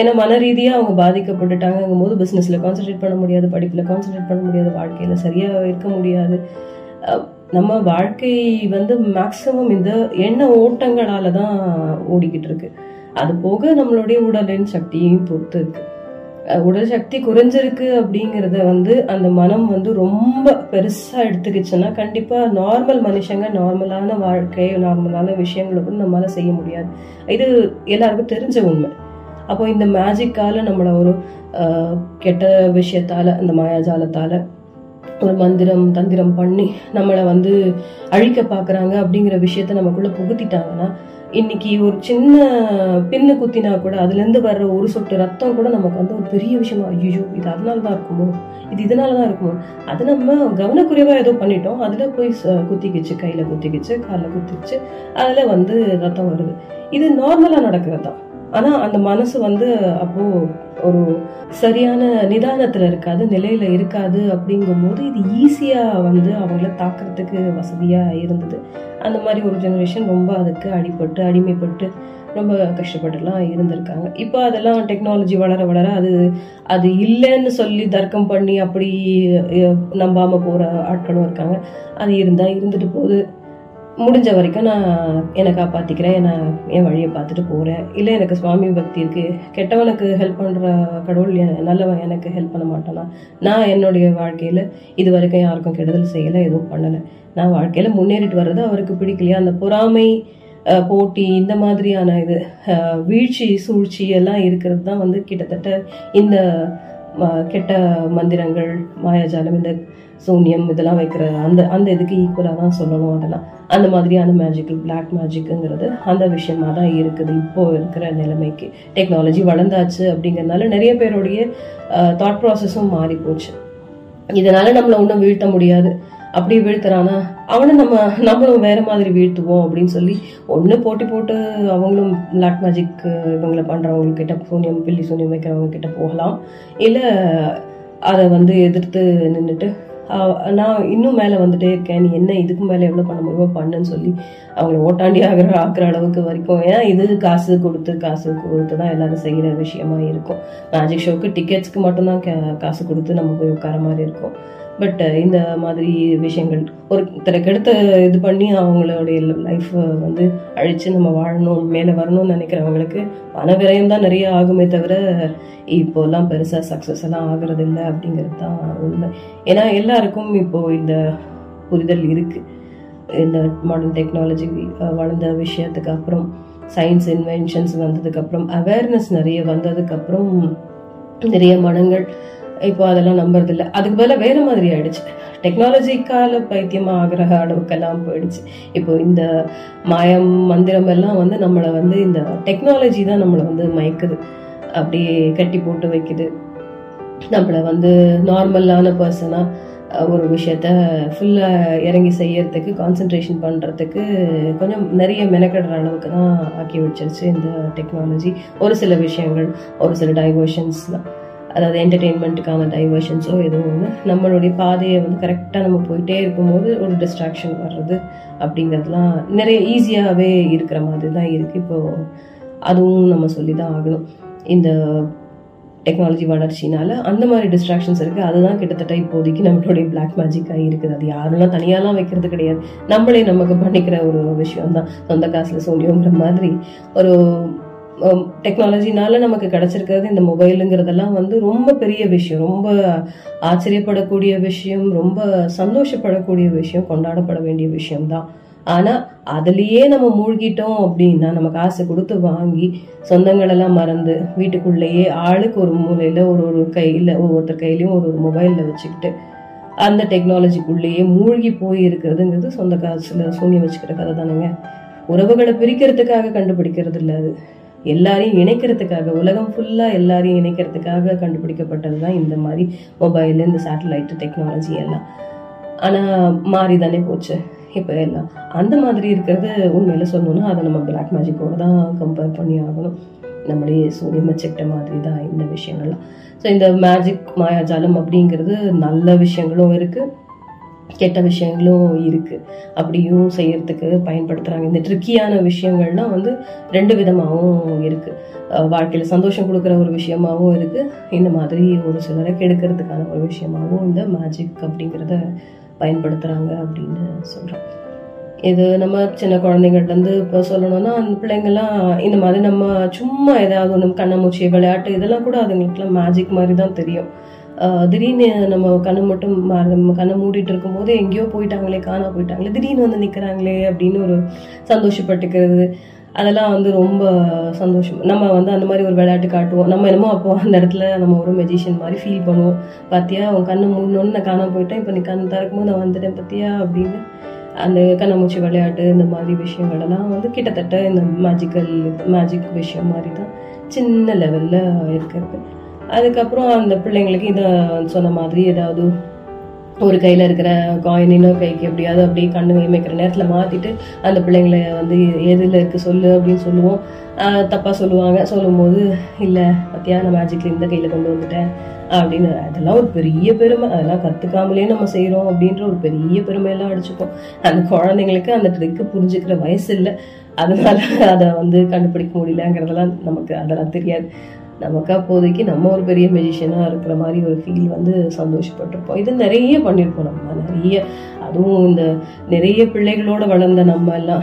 ஏன்னா மன ரீதியாக அவங்க பாதிக்கப்பட்டுட்டாங்கங்கும் போது பிஸ்னஸில் கான்சன்ட்ரேட் பண்ண முடியாது, படிப்பில் கான்சன்ட்ரேட் பண்ண முடியாது, வாழ்க்கையில் சரியாக இருக்க முடியாது. நம்ம வாழ்க்கை வந்து மேக்சிமம் இந்த எண்ண ஓட்டங்களால தான் ஓடிக்கிட்டு இருக்கு. அது போக நம்மளுடைய உடலின் சக்தியையும் பொறுத்து இருக்கு. உடல் சக்தி குறைஞ்சிருக்கு அப்படிங்கிறத வந்து அந்த மனம் வந்து ரொம்ப பெருசாக எடுத்துக்கிச்சுன்னா கண்டிப்பாக நார்மல் மனுஷங்க நார்மலான வாழ்க்கை, நார்மலான விஷயங்களை வந்து நம்மளால் செய்ய முடியாது. இது எல்லாருக்கும் தெரிஞ்ச உண்மை. அப்போ இந்த மேஜிக்கால நம்மளை ஒரு கெட்ட விஷயத்தால், அந்த மாயாஜாலத்தால் ஒரு மந்திரம் தந்திரம் பண்ணி நம்மளை வந்து அழிக்க பார்க்குறாங்க அப்படிங்கிற விஷயத்த நமக்குள்ளே புகுத்திட்டாங்கன்னா, இன்னைக்கு ஒரு சின்ன பின்னு குத்தினா கூட அதுலேருந்து வர்ற ஒரு சொட்டு ரத்தம் கூட நமக்கு வந்து ஒரு பெரிய விஷயமா, ஐயோ இது அதனால தான் இருக்குமோ, இது இதனால தான் இருக்குமோ, அது நம்ம கவனக்குறைவாக ஏதோ பண்ணிட்டோம், அதில் போய் குத்திக்கிச்சு, கையில் குத்திக்கிச்சு, காலில் குத்திக்கிச்சு, அதில் வந்து ரத்தம் வருது. இது நார்மலாக நடக்கிறது தான். ஆனால் அந்த மனசு வந்து அப்போது ஒரு சரியான நிதானத்தில் இருக்காது, நிலையில் இருக்காது. அப்படிங்கும்போது இது ஈஸியாக வந்து அவங்கள தாக்கிறதுக்கு வசதியாக இருந்தது. அந்த மாதிரி ஒரு ஜெனரேஷன் ரொம்ப அதுக்கு அடிமைப்பட்டு ரொம்ப கஷ்டப்பட்டுலாம் இருந்திருக்காங்க. இப்போ அதெல்லாம் டெக்னாலஜி வளர வளர அது அது இல்லைன்னு சொல்லி தர்க்கம் பண்ணி அப்படி நம்பாமல் போகிற ஆட்களும் இருக்காங்க. அது இருந்தால் இருந்துட்டு போகுது, முடிஞ்ச வரைக்கும் நான் என்னை காப்பாற்றிக்கிறேன், என்னை என் வழியை பார்த்துட்டு போகிறேன், இல்லை எனக்கு சுவாமி பக்தி இருக்குது, கெட்டவனுக்கு ஹெல்ப் பண்ணுற கடவுள் நல்லவன் எனக்கு ஹெல்ப் பண்ண மாட்டானா, நான் என்னுடைய வாழ்க்கையில் இது வரைக்கும் யாருக்கும் கெடுதல் செய்யலை, எதுவும் பண்ணலை, நான் வாழ்க்கையில் முன்னேறிட்டு வர்றது அவருக்கு பிடிக்கலையா, அந்த பொறாமை போட்டி இந்த மாதிரியான இது வீழ்ச்சி சூழ்ச்சி எல்லாம் இருக்கிறது தான் வந்து கிட்டத்தட்ட இந்த கெட்ட மந்திரங்கள், மாயாஜாலம், இந்த சூன்யம் இதெல்லாம் வைக்கிற அந்த அந்த இதுக்கு ஈக்குவலாக தான் சொல்லணும். அதெல்லாம் அந்த மாதிரியான மேஜிக்கல் பிளாக் மேஜிக்குங்கிறது அந்த விஷயமாக தான் இருக்குது. இப்போது இருக்கிற நிலைமைக்கு டெக்னாலஜி வளர்ந்தாச்சு அப்படிங்கிறதுனால நிறைய பேருடைய தாட் ப்ராசஸும் மாறி போச்சு. இதனால் நம்மளை ஒன்றும் வீழ்த்த முடியாது, அப்படி வீழ்த்துறானா அவனை நம்மளும் வேறு மாதிரி வீழ்த்துவோம் அப்படின்னு சொல்லி ஒன்று போட்டு அவங்களும் பிளாக் மேஜிக் இவங்களை பண்ணுறவங்கக்கிட்ட, சூன்யம் பில்லி சூன்யம் வைக்கிறவங்கக்கிட்ட போகலாம், இல்லை அதை வந்து எதிர்த்து நின்றுட்டு நான் இன்னும் மேலே வந்துட்டே இருக்கேன், நீ என்ன இதுக்கு மேலே எவ்வளோ பண்ண முடியுமோ பண்ணுன்னு சொல்லி அவங்கள ஓட்டாண்டி ஆக்குற அளவுக்கு வரைக்கும். ஏன்னா இது காசு கொடுத்து தான் எல்லாரும் செய்கிற விஷயமா இருக்கும். மேஜிக் ஷோக்கு டிக்கெட்ஸ்க்கு மட்டும்தான் காசு கொடுத்து நம்ம போய் உட்கார மாதிரி இருக்கும். பட் இந்த மாதிரி விஷயங்கள் ஒருத்தருக்கெடுத்து இது பண்ணி அவங்களுடைய லைஃப்பை வந்து அழித்து நம்ம வாழணும், மேலே வரணும்னு நினைக்கிறவங்களுக்கு பண விரயம் தான் நிறைய ஆகுமே தவிர இப்போலாம் பெருசாக சக்ஸஸ் எல்லாம் ஆகிறது இல்லை அப்படிங்கிறது தான் உண்மை. ஏன்னா எல்லாருக்கும் இப்போது இந்த புரிதல் இருக்குது. இந்த மாடர்ன் டெக்னாலஜி வளர்ந்த விஷயத்துக்கு அப்புறம், சயின்ஸ் இன்வென்ஷன்ஸ் வந்ததுக்கப்புறம், அவேர்னஸ் நிறைய வந்ததுக்கப்புறம் நிறைய மனங்கள் இப்போ அதெல்லாம் நம்புறது இல்லை. அதுக்கு பதிலாக வேற மாதிரி ஆயிடுச்சு, டெக்னாலஜிக்கால பைத்தியம் ஆகிற அளவுக்கெல்லாம் போயிடுச்சு. இப்போ இந்த மாயம் மந்திரம் எல்லாம் வந்து நம்மளை வந்து இந்த டெக்னாலஜி தான் நம்மளை வந்து மயக்குது, அப்படியே கட்டி போட்டு வைக்குது. நம்மளை வந்து நார்மலான பர்சனா ஒரு விஷயத்த ஃபுல்லா இறங்கி செய்யறதுக்கு, கான்சென்ட்ரேஷன் பண்றதுக்கு கொஞ்சம் நிறைய மெனக்கடுற அளவுக்கு தான் ஆக்கி வச்சிருச்சு இந்த டெக்னாலஜி. ஒரு சில விஷயங்கள், ஒரு சில டைவர்ஷன்ஸ் தான், அதாவது என்டர்டெயின்மெண்ட்டுக்கான டைவர்ஷன்ஸோ ஏதோ ஒன்று, நம்மளுடைய பாதையை வந்து கரெக்டாக நம்ம போயிட்டே இருக்கும்போது ஒரு டிஸ்ட்ராக்ஷன் வர்றது அப்படிங்கிறதுலாம் நிறைய ஈஸியாகவே இருக்கிற மாதிரி தான் இருக்குது. இப்போது அதுவும் நம்ம சொல்லி தான் ஆகணும், இந்த டெக்னாலஜி வளர்ச்சினால அந்த மாதிரி டிஸ்ட்ராக்ஷன்ஸ் இருக்குது. அதுதான் கிட்டத்தட்ட இப்போதைக்கு நம்மளுடைய பிளாக் மேஜிக்காக இருக்குது. அது யாரெல்லாம் தனியாலாம் வைக்கிறது கிடையாது, நம்மளே நமக்கு பண்ணிக்கிற ஒரு விஷயம்தான். சொந்த காசில் சொல்லியோங்கிற மாதிரி ஒரு டெக்னாலஜினால நமக்கு கிடைச்சிருக்கிறது இந்த மொபைலுங்கிறதெல்லாம் வந்து ரொம்ப பெரிய விஷயம், ரொம்ப ஆச்சரியப்படக்கூடிய விஷயம், ரொம்ப சந்தோஷப்படக்கூடிய விஷயம், கொண்டாடப்பட வேண்டிய விஷயம்தான். ஆனால் அதுலேயே நம்ம மூழ்கிட்டோம் அப்படின்னா, நம்ம காசு கொடுத்து வாங்கி சொந்தங்களெல்லாம் மறந்து வீட்டுக்குள்ளேயே ஆளுக்கு ஒரு மூலையில் ஒரு கையில், ஒவ்வொருத்தர் கையிலையும் ஒரு மொபைலில் வச்சுக்கிட்டு அந்த டெக்னாலஜிக்குள்ளேயே மூழ்கி போயிருக்கிறதுங்கிறது சொந்த காசில் சூன்யம் வச்சுக்கிற கதை தானுங்க. உறவுகளை பிரிக்கிறதுக்காக கண்டுபிடிக்கிறது இல்லை, அது எல்லாரையும் இணைக்கிறதுக்காக, உலகம் ஃபுல்லாக எல்லாரையும் இணைக்கிறதுக்காக கண்டுபிடிக்கப்பட்டது தான் இந்த மாதிரி மொபைலு, இந்த சேட்டலைட்டு டெக்னாலஜி எல்லாம். ஆனால் மாறி தானே போச்சு இப்போ எல்லாம். அந்த மாதிரி இருக்கிறது உண்மையில சொன்னோன்னா அதை நம்ம பிளாக் மேஜிக்கோடு தான் கம்பேர் பண்ணி ஆகணும். நம்மளே சூரியமாக செட்ட மாதிரி தான் இந்த விஷயங்கள்லாம். ஸோ இந்த மேஜிக் மாயாஜாலம் அப்படிங்கிறது நல்ல விஷயங்களும் இருக்குது, கெட்ட விஷயங்களும் இருக்குது. அப்படியும் செய்கிறதுக்கு பயன்படுத்துகிறாங்க. இந்த ட்ரிக்கியான விஷயங்கள்லாம் வந்து ரெண்டு விதமாகவும் இருக்குது. வாழ்க்கையில் சந்தோஷம் கொடுக்குற ஒரு விஷயமாகவும் இருக்குது, இந்த மாதிரி ஒரு சிலரை கெடுக்கிறதுக்கான ஒரு விஷயமாகவும் இந்த மேஜிக் அப்படிங்கிறத பயன்படுத்துகிறாங்க அப்படின்னு சொல்கிறோம். இது நம்ம சின்ன குழந்தைங்கள்டேருந்து இப்போ சொல்லணும்னா, அந்த பிள்ளைங்கள்லாம் இந்த மாதிரி நம்ம சும்மா ஏதாவது ஒன்று கண்ணாமூச்சி விளையாட்டு இதெல்லாம் கூட அதுங்களுக்குலாம் மேஜிக் மாதிரி தான் தெரியும். திடீர்னு நம்ம கண்ணை மட்டும் நம்ம கண்ணை மூடிட்டு இருக்கும்போது எங்கேயோ போயிட்டாங்களே, காணா போயிட்டாங்களே, திடீர்னு வந்து நிற்கிறாங்களே அப்படின்னு ஒரு சந்தோஷப்பட்டுக்கிறது, அதெல்லாம் வந்து ரொம்ப சந்தோஷம். நம்ம வந்து அந்த மாதிரி ஒரு விளையாட்டு காட்டுவோம், நம்ம என்னமோ அப்போ அந்த இடத்துல நம்ம ஒரு மெஜிஷியன் மாதிரி ஃபீல் பண்ணுவோம். பார்த்தியா அவன் கண்ணை மூடணுன்னு நான் காணா போயிட்டேன், இப்போ நீ கண்ணை திறக்கும்போது நான் வந்துட்டேன் பார்த்தியா அப்படின்னு அந்த கண்ணாமூச்சி விளையாட்டு இந்த மாதிரி விஷயங்கள்லாம் வந்து கிட்டத்தட்ட இந்த மேஜிக் விஷயம் மாதிரி தான் சின்ன லெவலில் இருக்கிறது. அதுக்கப்புறம் அந்த பிள்ளைங்களுக்கு இதை சொன்ன மாதிரி ஏதாவது ஒரு கையில் இருக்கிற காயினோ கைக்கு எப்படியாவது அப்படியே கண்ணு வைக்கிற நேரத்தில் மாற்றிட்டு அந்த பிள்ளைங்களை வந்து எதில் இருக்குது சொல்லு அப்படின்னு சொல்லுவோம். தப்பாக சொல்லுவாங்க. சொல்லும்போது இல்லை பத்தியான மேஜிக்கில் இந்த கையில் கொண்டு வந்துட்டேன் அப்படின்னு, அதெல்லாம் ஒரு பெரிய பெருமை. அதெல்லாம் கற்றுக்காமலே நம்ம செய்கிறோம் அப்படின்ற ஒரு பெரிய பெருமையெல்லாம் அடிச்சுப்போம். அந்த குழந்தைங்களுக்கு அந்த ட்ரிக்கு புரிஞ்சுக்கிற வயசு இல்லை, அதனால அதை வந்து கண்டுபிடிக்க முடியலங்கிறதெல்லாம் நமக்கு அதெல்லாம் தெரியாது. நமக்கு அப்போதைக்கு நம்ம ஒரு பெரிய மெஜிஷியனாக இருக்கிற மாதிரி ஒரு ஃபீல் வந்து சந்தோஷப்பட்டிருப்போம். இது நிறைய பண்ணியிருப்போம் நம்ம, நிறைய. அதுவும் இந்த நிறைய பிள்ளைகளோடு வளர்ந்த நம்ம எல்லாம்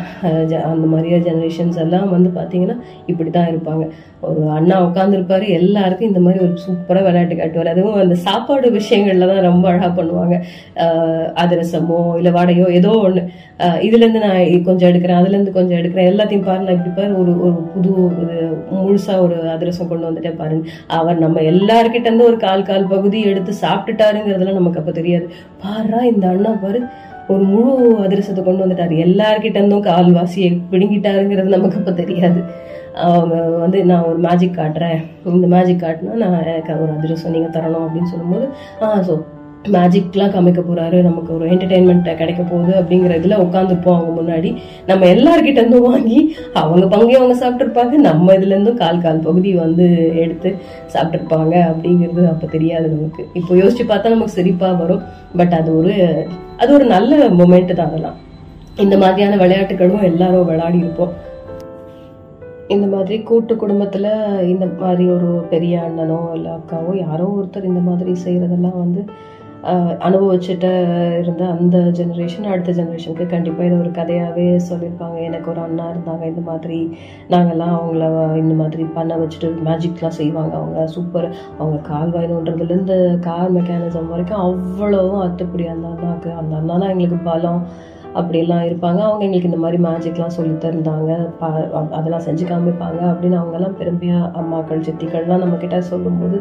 அந்த மாதிரியா ஜெனரேஷன்ஸ் எல்லாம் வந்து பார்த்திங்கன்னா இப்படி தான் இருப்பாங்க. ஒரு அண்ணா உட்காந்துருப்பாரு, எல்லாருக்கும் இந்த மாதிரி ஒரு சூப்பராக விளையாட்டு காட்டுவார். அதுவும் அந்த சாப்பாடு விஷயங்கள்ல தான் ரொம்ப அழகாக பண்ணுவாங்க. அதிரசமோ இல்லை வடையோ ஏதோ ஒன்று, இதுலேருந்து நான் கொஞ்சம் எடுக்கிறேன், அதுலேருந்து கொஞ்சம் எடுக்கிறேன், எல்லாத்தையும் பாரு நான் இப்படி பாரு ஒரு ஒரு புது ஒரு முழுசாக ஒரு அதிரசம் கொண்டு வந்துட்டே பாருங்க. அவர் நம்ம எல்லாருக்கிட்ட இருந்து ஒரு கால் கால் பகுதி எடுத்து சாப்பிட்டுட்டாருங்கிறதுலாம் நமக்கு அப்போ தெரியாது. பாரு இந்த அண்ணா பாரு ஒரு முழு அதிரசத்தை கொண்டு வந்துட்டாரு, எல்லார்கிட்ட இருந்தும் கால்வாசியை பிடுங்கிட்டாருங்கிறது நமக்கு அப்போ தெரியாது. அவங்க வந்து நான் ஒரு மேஜிக் காட்டுறேன், இந்த மேஜிக் காட்டினா நான் எனக்கு ஒரு அதிரசம் நீங்கள் தரணும் அப்படின்னு சொல்லும்போது, ஸோ மேஜிக்லாம் காமிக்க போகிறாரு, நமக்கு ஒரு என்டர்டெயின்மெண்ட் கிடைக்க போகுது அப்படிங்கிறதுல உட்காந்துருப்போம். அவங்க முன்னாடி நம்ம எல்லார்கிட்ட இருந்தும் வாங்கி அவங்க பங்கையும் அவங்க சாப்பிட்ருப்பாங்க, நம்ம இதுலேருந்தும் கால் கால் பகுதி வந்து எடுத்து சாப்பிட்ருப்பாங்க அப்படிங்கிறது அப்போ தெரியாது நமக்கு. இப்போ யோசிச்சு பார்த்தா நமக்கு சிரிப்பாக வரும், பட் அது ஒரு நல்ல மொமெண்ட்டு தான். அதெல்லாம் இந்த மாதிரியான விளையாட்டுகளும் எல்லாரும் விளையாடி இருப்போம். இந்த மாதிரி கூட்டு குடும்பத்தில் இந்த மாதிரி ஒரு பெரிய அண்ணனோ இல்லை அக்காவோ யாரோ ஒருத்தர் இந்த மாதிரி செய்கிறதெல்லாம் வந்து அனுபவிச்சுட்டு இருந்த அந்த ஜெனரேஷன் அடுத்த ஜெனரேஷனுக்கு கண்டிப்பாக இதை ஒரு கதையாகவே சொல்லியிருப்பாங்க. எனக்கு ஒரு அண்ணா இருந்தாங்க, இந்த மாதிரி நாங்கள்லாம் அவங்கள இந்த மாதிரி பண்ண வச்சுட்டு மேஜிக்லாம் செய்வாங்க. அவங்க சூப்பர், அவங்க கால் வாயினுன்றதுலேருந்து கார் மெக்கானிசம் வரைக்கும் அவ்வளோவும் அத்துப்படி அந்த அண்ணாக்கு. அந்த அண்ணா தான் எங்களுக்கு பலம், அப்படிலாம் இருப்பாங்க. அவங்க எங்களுக்கு இந்த மாதிரி மேஜிக்லாம் சொல்லி தந்தாங்க, அதெல்லாம் செஞ்சு காமிப்பாங்க அப்படின்னு அவங்கெல்லாம் பெருமையாக அம்மாக்கள் சித்திகள்லாம் நம்மக்கிட்ட சொல்லும்போது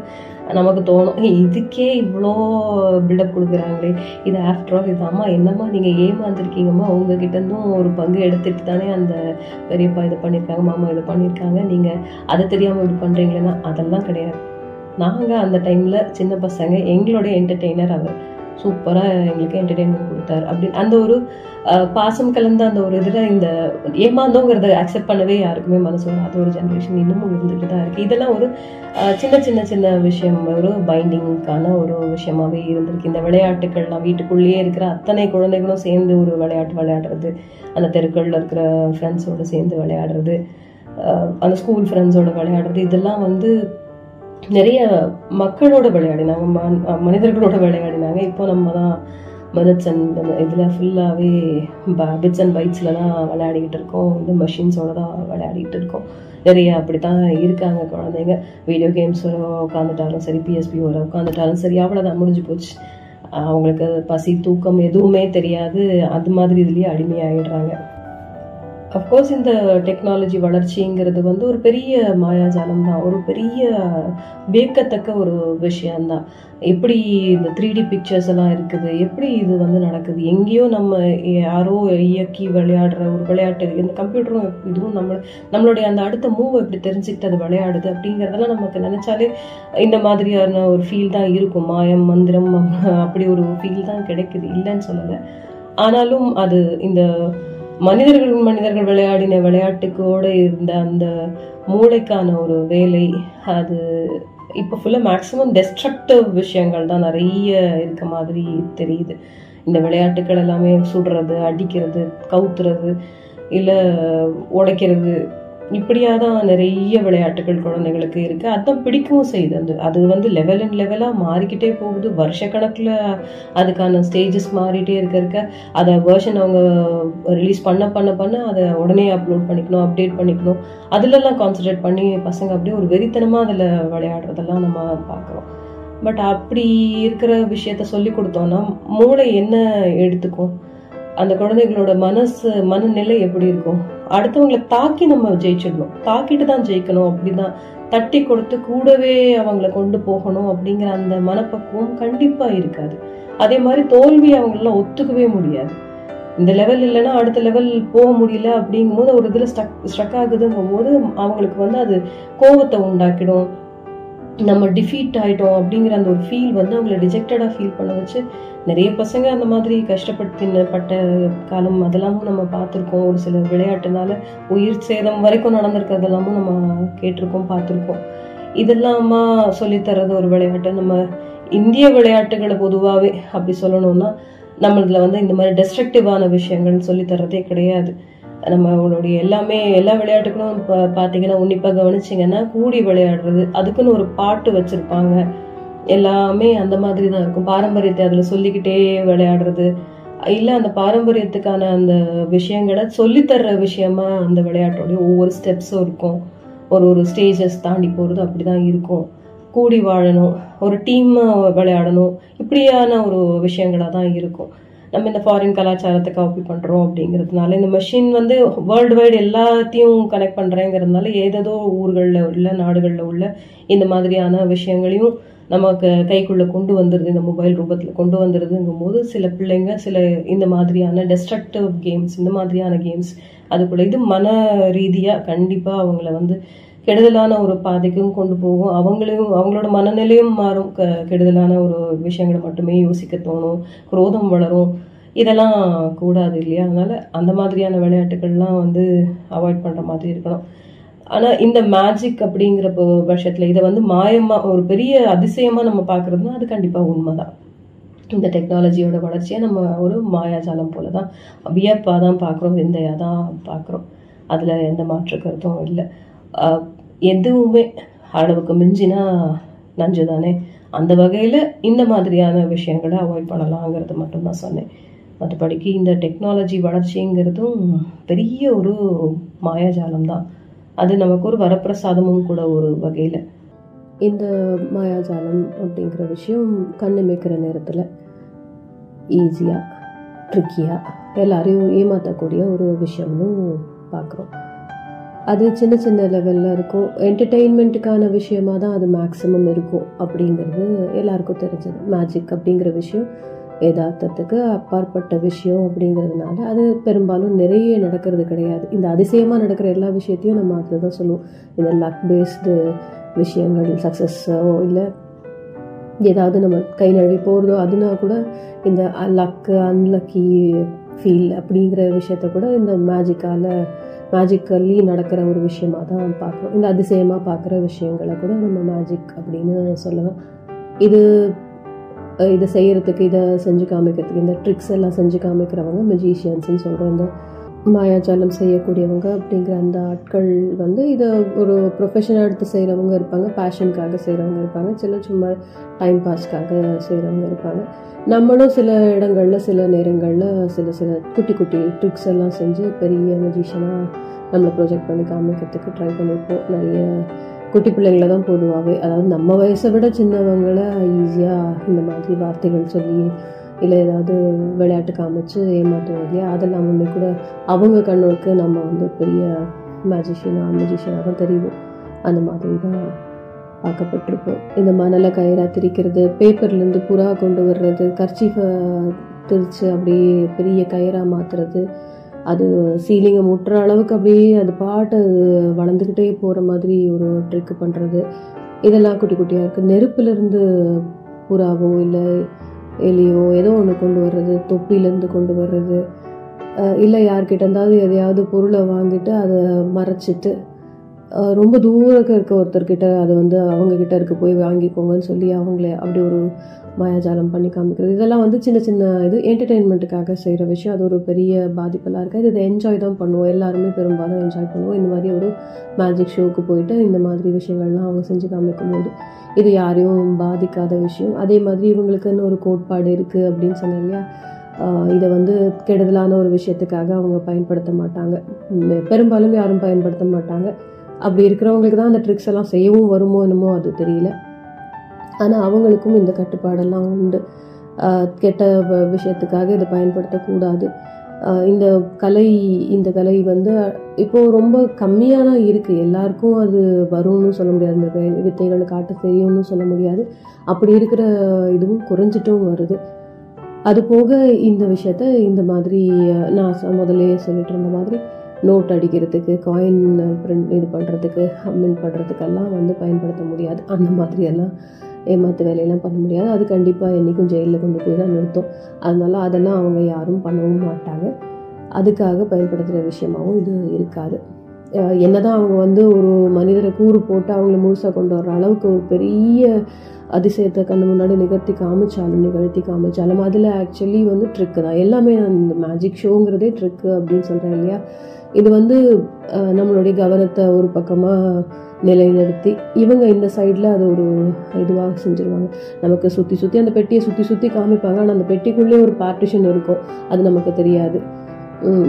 நமக்கு தோணும், இதுக்கே இவ்வளோ பில்டப் கொடுக்குறாங்களே, இது ஆஃப்டர் ஆல் இது அம்மா என்னம்மா நீங்கள் ஏமாந்துருக்கீங்கம்மா, உங்ககிட்டருந்தும் ஒரு பங்கு எடுத்துகிட்டு தானே அந்த பெரியப்பா இது பண்ணியிருக்காங்க, மாமா இது பண்ணியிருக்காங்க, நீங்கள் அதை தெரியாமல் இது பண்ணுறீங்களேன்னா அதெல்லாம் கிடையாது. நாங்கள் அந்த டைமில் சின்ன பசங்க, எங்களுடைய என்டர்டெய்னர் அவர் சூப்பராக எங்களுக்கு என்டர்டெயின்மெண்ட் கொடுத்தார் அப்படின்னு அந்த ஒரு பாசம் கலந்த அந்த ஒரு இதில் இந்த ஏமாந்தோங்கிறத அக்செப்ட் பண்ணவே யாருக்குமே மனசு வரும். அது ஒரு ஜென்ரேஷன் இன்னமும் இருந்துகிட்டு தான் இருக்குது. இதெல்லாம் ஒரு சின்ன சின்ன சின்ன விஷயம், ஒரு பைண்டிங்கான ஒரு விஷயமாகவே இருந்திருக்கு. இந்த விளையாட்டுக்கள்லாம் வீட்டுக்குள்ளேயே இருக்கிற அத்தனை குழந்தைகளும் சேர்ந்து ஒரு விளையாட்டு விளையாடுறது, அந்த தெருக்களில் இருக்கிற ஃப்ரெண்ட்ஸோடு சேர்ந்து விளையாடுறது, அந்த ஸ்கூல் ஃப்ரெண்ட்ஸோடு விளையாடுறது, இதெல்லாம் வந்து நிறைய மக்களோட விளையாடினாங்க, மனிதர்களோட விளையாடினாங்க. இப்போ நம்ம தான் மினிட்ஸ் அண்ட் இதில் ஃபுல்லாகவே பிட்ஸ் அண்ட் பைட்ஸில் தான் விளையாடிக்கிட்டு இருக்கோம், இந்த மெஷின்ஸோட தான் விளையாடிக்கிட்டு இருக்கோம். நிறைய அப்படி தான் இருக்காங்க குழந்தைங்க. வீடியோ கேம்ஸோட உட்காந்துட்டாலும் சரி, பிஎஸ்பியோட உட்காந்துட்டாலும் சரி, அவ்வளோதான் முடிஞ்சு போச்சு. அவங்களுக்கு பசி தூக்கம் எதுவுமே தெரியாது, அது மாதிரி இதுலேயே அடிமையாகிடுறாங்க. அஃப்கோர்ஸ் இந்த டெக்னாலஜி வளர்ச்சிங்கிறது வந்து ஒரு பெரிய மாயாஜாலம் தான், ஒரு பெரிய வியக்கத்தக்க ஒரு விஷயந்தான். எப்படி இந்த 3D பிக்சர்ஸ் எல்லாம் இருக்குது, எப்படி இது வந்து நடக்குது, எங்கேயோ நம்ம யாரோ இயக்கி விளையாடுற ஒரு விளையாட்டு, இந்த கம்ப்யூட்டரும் இதுவும் நம்மளுடைய அந்த அடுத்த மூவை எப்படி தெரிஞ்சுக்கிட்டு அது விளையாடுது அப்படிங்கிறதெல்லாம் நமக்கு நினச்சாலே இந்த மாதிரியான ஒரு ஃபீல் தான் இருக்கும். மாயம் மந்திரம் அப்படி ஒரு ஃபீல் தான் கிடைக்குது, இல்லைன்னு சொல்லலை. ஆனாலும் அது இந்த மனிதர்கள் விளையாடின விளையாட்டுக்கோடு இருந்த அந்த மூளைக்கான ஒரு வேலை, அது இப்போ ஃபுல்லாக மேக்ஸிமம் டெஸ்ட்ரக்டிவ் விஷயங்கள் தான் நிறைய இருக்க மாதிரி தெரியுது. இந்த விளையாட்டுக்கள் எல்லாமே சுடுறது, அடிக்கிறது, கவுத்துறது, இல்லை உடைக்கிறது, இப்படியாக தான் நிறைய விளையாட்டுகள் குழந்தைங்களுக்கு இருக்குது. அதுதான் பிடிக்கவும் செய்யுது. அது வந்து லெவல் அண்ட் லெவலாக மாறிக்கிட்டே போகுது. வருஷக்கணக்கில் அதுக்கான ஸ்டேஜஸ் மாறிட்டே இருக்க அதை வேர்ஷன் அவங்க ரிலீஸ் பண்ண அதை உடனே அப்லோட் பண்ணிக்கணும், அப்டேட் பண்ணிக்கணும், அதிலெல்லாம் கான்சன்ட்ரேட் பண்ணி பசங்க அப்படியே ஒரு வெறித்தனமாக அதில் விளையாடுறதெல்லாம் நம்ம பார்க்குறோம். பட் அப்படி இருக்கிற விஷயத்த சொல்லி கொடுத்தோன்னா மூளை என்ன எடுத்துக்கும், அந்த குழந்தைகளோட மனநிலை எப்படி இருக்கும்? அடுத்தவங்களை தாக்கி நம்ம ஜெயிச்சிடணும், தாக்கிட்டு தான் ஜெயிக்கணும், அப்படிதான் தட்டி கொடுத்து கூடவே அவங்கள கொண்டு போகணும் அப்படிங்கிற அந்த மனப்பக்குவம் கண்டிப்பா இருக்காது. அதே மாதிரி தோல்வி அவங்களெல்லாம் ஒத்துக்கவே முடியாது. இந்த லெவல் இல்லைன்னா அடுத்த லெவல் போக முடியல அப்படிங்கும் போது ஒரு இதில் ஸ்ட்ரக் ஆகுதுங்கும் போது அவங்களுக்கு வந்து அது கோபத்தை உண்டாக்கிடும். நம்ம டிஃபீட் ஆகிட்டோம் அப்படிங்கிற அந்த ஒரு ஃபீல் வந்து அவங்கள ரிஜெக்டடாக ஃபீல் பண்ண வச்சு நிறைய பசங்க அந்த மாதிரி கஷ்டப்பட்ட காலம் அதெல்லாமும் நம்ம பார்த்துருக்கோம். ஒரு சில விளையாட்டுனால உயிர் சேதம் வரைக்கும் நடந்திருக்கிறதெல்லாமும் நம்ம கேட்டிருக்கோம், பார்த்துருக்கோம். இதெல்லாமா சொல்லித்தரது ஒரு விளையாட்டு. நம்ம இந்திய விளையாட்டுகளை பொதுவாகவே அப்படி சொல்லணும்னா நம்மளதுல வந்து இந்த மாதிரி டெஸ்ட்ரக்டிவான விஷயங்கள் சொல்லித்தரதே கிடையாது. நம்மளுடைய எல்லாமே எல்லா விளையாட்டுகளும் இப்போ பார்த்தீங்கன்னா உன்னிப்பாக கவனிச்சிங்கன்னா கூடி விளையாடுறது, அதுக்குன்னு ஒரு பாட்டு வச்சுருப்பாங்க, எல்லாமே அந்த மாதிரி தான் இருக்கும். பாரம்பரியத்தை அதில் சொல்லிக்கிட்டே விளையாடுறது, இல்லை அந்த பாரம்பரியத்துக்கான அந்த விஷயங்களை சொல்லித்தர்ற விஷயமா அந்த விளையாட்டோடைய ஒவ்வொரு ஸ்டெப்ஸும் இருக்கும், ஒரு ஒரு ஸ்டேஜஸ் தாண்டி போகிறது அப்படி தான் இருக்கும். கூடி வாழணும், ஒரு டீமை விளையாடணும், இப்படியான ஒரு விஷயங்களாக தான் இருக்கும். நம்ம இந்த ஃபாரின் கலாச்சாரத்தை காப்பி பண்ணுறோம் அப்படிங்கிறதுனால இந்த மெஷின் வந்து வேர்ல்டு வைடு எல்லாத்தையும் கனெக்ட் பண்ணுறேங்கிறதுனால ஏதேதோ ஊர்களில் உள்ள நாடுகளில் உள்ள இந்த மாதிரியான விஷயங்களையும் நமக்கு கைக்குள்ளே கொண்டு வந்துடுது, இந்த மொபைல் ரூபத்தில் கொண்டு வந்துடுதுங்கும் போது சில பிள்ளைங்க சில இந்த மாதிரியான டெஸ்ட்ரக்டிவ் கேம்ஸ், இந்த மாதிரியான கேம்ஸ் அதுக்குள்ளே இது மன ரீதியாக கண்டிப்பாக அவங்கள வந்து கெடுதலான ஒரு பாதைக்கும் கொண்டு போகும். அவங்களோட மனநிலையும் மாறும், கெடுதலான ஒரு விஷயங்களை மட்டுமே யோசிக்க தோணும், குரோதம் வளரும், இதெல்லாம் கூடாது இல்லையா? அதனால் அந்த மாதிரியான விளையாட்டுகள்லாம் வந்து அவாய்ட் பண்ணுற மாதிரி இருக்கணும். ஆனால் இந்த மேஜிக் அப்படிங்கிற பட்சத்தில் இதை வந்து மாயமாக ஒரு பெரிய அதிசயமாக நம்ம பார்க்குறதுனா அது கண்டிப்பாக உண்மைதான். இந்த டெக்னாலஜியோட வளர்ச்சியை நம்ம ஒரு மாயாஜாலம் போல தான் வியப்பாக தான் பார்க்குறோம், விந்தையாக தான் பார்க்குறோம். அதில் எந்த மாற்று கருத்தும் இல்லை. எதுவுமே அளவுக்கு மிஞ்சினா நஞ்சு தானே. அந்த வகையில் இந்த மாதிரியான விஷயங்களை அவாய்ட் பண்ணலாங்கிறது மட்டும்தான் சொன்னேன். மற்றபடிக்கு இந்த டெக்னாலஜி வளர்ச்சிங்கிறதும் பெரிய ஒரு மாயாஜாலம் தான். அது நமக்கு ஒரு வரப்பிரசாதமும் கூட ஒரு வகையில். இந்த மாயாஜாலம் அப்படிங்கிற விஷயம் கண்ணு மேய்க்கிற நேரத்தில் ஈஸியாக, ட்ரிக்கியாக, எல்லாரையும் ஏமாற்றக்கூடிய ஒரு விஷயம்னு பார்க்குறோம். அது சின்ன சின்ன லெவலில் இருக்கும், என்டர்டெயின்மெண்ட்டுக்கான விஷயமாக தான் அது மேக்ஸிமம் இருக்கும் அப்படிங்கிறது எல்லாருக்கும் தெரிஞ்சது. மேஜிக் அப்படிங்கிற விஷயம் யதார்த்தத்துக்கு அப்பாற்பட்ட விஷயம் அப்படிங்கிறதுனால அது பெரும்பாலும் நிறைய நடக்கிறது கிடையாது. இந்த அதிசயமாக நடக்கிற எல்லா விஷயத்தையும் நம்ம அதில் தான் சொல்லுவோம். இந்த லக் பேஸ்டு விஷயங்கள், சக்ஸஸோ இல்லை ஏதாவது நம்ம கை நழுவி போகிறதோ அதுனா கூட இந்த லக்கு அன்லக்கி ஃபீல் அப்படிங்கிற விஷயத்த கூட இந்த மேஜிக்கலி நடக்கிற ஒரு விஷயமாக தான் பார்க்குறோம். இந்த அதிசயமாக பார்க்குற விஷயங்களை கூட நம்ம மேஜிக் அப்படின்னு சொல்லலாம். இதை செய்கிறதுக்கு, இதை செஞ்சு காமிக்கிறதுக்கு, இந்த ட்ரிக்ஸ் எல்லாம் செஞ்சு காமிக்கிறவங்க மெஜிஷியன்ஸ்ன்னு சொல்கிறோம். இந்த மாயாஜாலம் செய்யக்கூடியவங்க அப்படிங்கிற அந்த ஆட்கள் இதை ஒரு ப்ரொஃபஷனாக எடுத்து செய்கிறவங்க இருப்பாங்க, பேஷனுக்காக செய்கிறவங்க இருப்பாங்க, சில சும்மா டைம் பாஸ்க்காக செய்கிறவங்க இருப்பாங்க. நம்மளும் சில இடங்களில் சில நேரங்களில் சில குட்டி குட்டி ட்ரிக்ஸ் எல்லாம் செஞ்சு பெரிய மெஜிஷியனாக நம்மளை ப்ரொஜெக்ட் பண்ணி காமிக்கிறதுக்கு ட்ரை பண்ணியிருப்போம். நிறைய குட்டி பிள்ளைங்களை தான் பொதுவாகவே, அதாவது நம்ம வயசை விட சின்னவங்களை ஈஸியாக இந்த மாதிரி வார்த்தைகள் சொல்லி இல்லை ஏதாவது விளையாட்டு காமிச்சு ஏமாற்றுவோம் இல்லையா? அதெல்லாம் ஒன்று கூட அவங்க கண்ணுக்கு நம்ம பெரிய மேஜிஷியனாக தான் தெரியும். அந்த மாதிரி தான் பார்க்கப்பட்டிருப்போம். இந்த மணலை கயிறாக திரிக்கிறது, பேப்பர்லேருந்து புறா கொண்டு வர்றது, கர்ச்சீஃபை திரித்து அப்படியே பெரிய கயிறாக மாற்றுறது, அது சீலிங்கை முட்டுற அளவுக்கு அப்படியே அது பாட்டு வளர்ந்துக்கிட்டே போகிற மாதிரி ஒரு ட்ரிக்கு பண்ணுறது, இதெல்லாம் குட்டி குட்டியாக இருக்குது. நெருப்புலேருந்து புறாவோ இல்லை எலியோ ஏதோ ஒன்று கொண்டு வர்றது, தொப்பிலேருந்து கொண்டு வர்றது, இல்லை யார்கிட்ட இருந்தாவது எதையாவது பொருளை வாங்கிட்டு அதை மறைச்சிட்டு ரொம்ப தூரக்க இருக்க ஒருத்தர்கிட்ட அது அவங்கக்கிட்ட இருக்க போய் வாங்கிக்கோங்கன்னு சொல்லி அவங்கள அப்படி ஒரு மாயாஜாலம் பண்ணி காமிக்கிறது, இதெல்லாம் சின்ன சின்ன இது என்டர்டெயின்மெண்ட்டுக்காக செய்கிற விஷயம். அது ஒரு பெரிய பாதிப்பெல்லாம் இருக்காது. இதை என்ஜாய் தான் பண்ணுவோம், எல்லாருமே பெரும்பாலும் என்ஜாய் பண்ணுவோம். இந்த மாதிரி ஒரு மேஜிக் ஷோவுக்கு போயிட்டு இந்த மாதிரி விஷயங்கள்லாம் அவங்க செஞ்சு காமிக்கும் போது இது யாரையும் பாதிக்காத விஷயம். அதே மாதிரி இவங்களுக்குன்னு ஒரு கோட்பாடு இருக்குது அப்படின்னு சொன்னேன் இல்லையா? இதை கெடுதலான ஒரு விஷயத்துக்காக அவங்க பயன்படுத்த மாட்டாங்க, பெரும்பாலும் யாரும் பயன்படுத்த மாட்டாங்க. அப்படி இருக்கிறவங்களுக்கு தான் அந்த ட்ரிக்ஸ் எல்லாம் செய்யவும் வருமோ என்னமோ அது தெரியல. ஆனால் அவங்களுக்கும் இந்த கட்டுப்பாடெல்லாம் உண்டு, கெட்ட விஷயத்துக்காக இதை பயன்படுத்தக்கூடாது. இந்த கலை இப்போது ரொம்ப கம்மியாக தான் இருக்குது, எல்லாருக்கும் அது வரும்னு சொல்ல முடியாது, இந்த வித்தைகளை காட்ட தெரியும்னு சொல்ல முடியாது. அப்படி இருக்கிற இதுவும் குறைஞ்சிட்டும் வருது. அது போக இந்த விஷயத்த இந்த மாதிரி நான் முதல்லையே சொல்லிட்டு இருந்த மாதிரி நோட் அடிக்கிறதுக்கு, காயின் பிரிண்ட் இது பண்ணுறதுக்கு, மின்ட் பண்ணுறதுக்கெல்லாம் பயன்படுத்த முடியாது. அந்த மாதிரியெல்லாம் ஏமாற்று வேலையெல்லாம் பண்ண முடியாது. அது கண்டிப்பாக என்றைக்கும் ஜெயிலில் கொண்டு போய் தான் நிறுத்தும். அதனால் அதெல்லாம் அவங்க யாரும் பண்ணவும் மாட்டாங்க, அதுக்காக பயன்படுத்துகிற விஷயமாகவும் இது இருக்காது. என்னதான் அவங்க ஒரு மனிதரை கூறு போட்டு அவங்கள முழுசாக கொண்டு வர்ற அளவுக்கு ஒரு பெரிய அதிசயத்தை கண்ணு முன்னாடி நிகழ்த்தி காமிச்சாலும் அதில் ஆக்சுவலி ட்ரிக்கு தான் எல்லாமே. அந்த மேஜிக் ஷோங்கிறதே ட்ரிக்கு அப்படின்னு சொல்கிறேன் இல்லையா? இது நம்மளுடைய கவனத்தை ஒரு பக்கமாக நிலைநிறுத்தி இவங்க இந்த சைடில் அது ஒரு இதுவாக செஞ்சுருவாங்க. நமக்கு சுற்றி அந்த பெட்டியை சுற்றி காமிப்பாங்க, ஆனால் அந்த பெட்டிக்குள்ளே ஒரு பார்ட்டிஷன் இருக்கும், அது நமக்கு தெரியாது.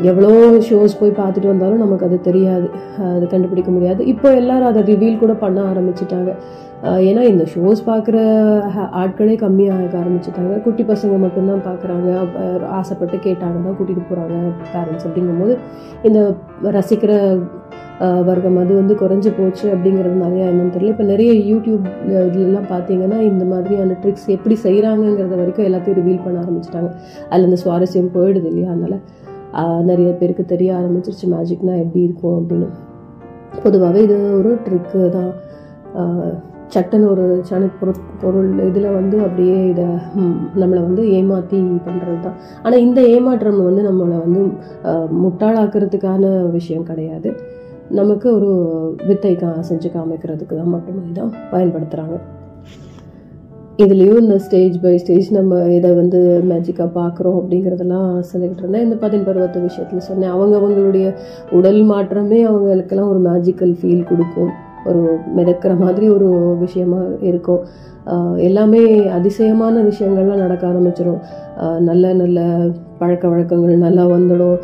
எவ்வளோ ஷோஸ் போய் பார்த்துட்டு வந்தாலும் நமக்கு அது தெரியாது, அது கண்டுபிடிக்க முடியாது. இப்போ எல்லாரும் அதை ரிவீல் கூட பண்ண ஆரம்பிச்சுட்டாங்க, ஏன்னா இந்த ஷோஸ் பார்க்குற ஆட்களே கம்மியாக ஆரம்பிச்சுட்டாங்க. குட்டி பசங்க மட்டும்தான் பார்க்குறாங்க, ஆசைப்பட்டு கேட்டாங்கன்னா கூட்டிகிட்டு போகிறாங்க பேரண்ட்ஸ். அப்படிங்கும்போது இந்த ரசிக்கிற வர்க்கம் அது குறைஞ்சி போச்சு அப்படிங்கிறதுனால என்னன்னு தெரியல. இப்போ நிறைய யூடியூப் இதுலலாம் பார்த்தீங்கன்னா இந்த மாதிரியான ட்ரிக்ஸ் எப்படி செய்கிறாங்கங்கிறத வரைக்கும் எல்லாத்தையும் ரிவீல் பண்ண ஆரம்பிச்சிட்டாங்க. அதில் இந்த சுவாரஸ்யம் போயிடுது இல்லையா? அதனால் நிறைய பேருக்கு தெரிய ஆரம்பிச்சிருச்சு மேஜிக்னால் எப்படி இருக்கும் அப்படின்னு. பொதுவாகவே இது ஒரு ட்ரிக்கு தான். சட்டன்னு ஒரு பொருள் இதில் அப்படியே இதை நம்மளை ஏமாற்றி பண்ணுறது தான். ஆனால் இந்த ஏமாற்றம் நம்மளை முட்டாளாக்குறதுக்கான விஷயம் கிடையாது, நமக்கு ஒரு வித்தை செஞ்சு காமிக்கிறதுக்கு தான் மட்டுமே தான் பயன்படுத்துகிறாங்க. இதுலேயும் இந்த ஸ்டேஜ் பை ஸ்டேஜ் நம்ம இதை மேஜிக்காக பார்க்குறோம் அப்படிங்கிறதெல்லாம் சொல்லிக்கிட்டு இருந்தேன். இந்த பதின் பருவத்து விஷயத்தில் சொன்னேன், அவங்களுடைய உடல் மாற்றமே அவங்களுக்கெல்லாம் ஒரு மேஜிக்கல் ஃபீல் கொடுக்கும், ஒரு மிதக்கிற மாதிரி ஒரு விஷயமா இருக்கும். எல்லாமே அதிசயமான விஷயங்கள்லாம் நடக்க ஆரம்பிச்சிடும், நல்ல நல்ல பழக்க வழக்கங்கள் நல்லா வந்துடும்.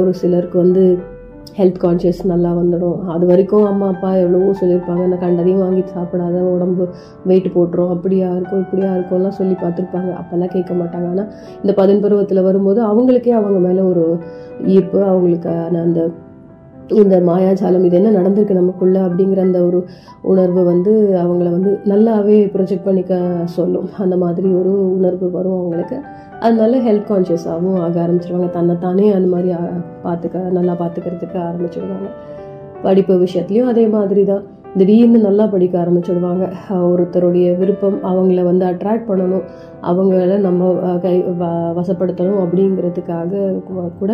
ஒரு சிலருக்கு ஹெல்த் கான்ஷியஸ் நல்லா வந்துடும். அது வரைக்கும் அம்மா அப்பா எவ்வளவோ சொல்லியிருப்பாங்க, நான் கண்டதையும் வாங்கி சாப்பிடாத, உடம்பு வெயிட் போட்டுரும், அப்படியா இருக்கும் இப்படியா இருக்கும்லாம் சொல்லி பார்த்துருப்பாங்க. அப்போல்லாம் கேட்க மாட்டாங்க. ஆனால் இந்த பதன்பருவத்தில் வரும்போது அவங்களுக்கே அவங்க மேலே ஒரு ஈர்ப்பு, அவங்களுக்கான அந்த இந்த மாயாஜாலம் இது என்ன நடந்திருக்கு நமக்குள்ள அப்படிங்கிற அந்த ஒரு உணர்வு வந்து அவங்கள வந்து நல்லாவே ப்ரொஜெக்ட் பண்ணிக்க சொல்லும். அந்த மாதிரி ஒரு உணர்வு வரும் அவங்களுக்கு. அதனால ஹெல்த் கான்ஷியஸாகவும் ஆக ஆரம்பிச்சிருவாங்க, தன்னைத்தானே அந்த மாதிரி நல்லா பார்த்துக்கிறதுக்கு ஆரம்பிச்சிடுவாங்க. படிப்பு விஷயத்துலையும் அதே மாதிரி தான், திடீர்னு நல்லா படிக்க ஆரம்பிச்சிடுவாங்க. ஒருத்தருடைய விருப்பம் அவங்கள வந்து அட்ராக்ட் பண்ணணும், அவங்கள நம்ம வசப்படுத்தணும் அப்படிங்கிறதுக்காக கூட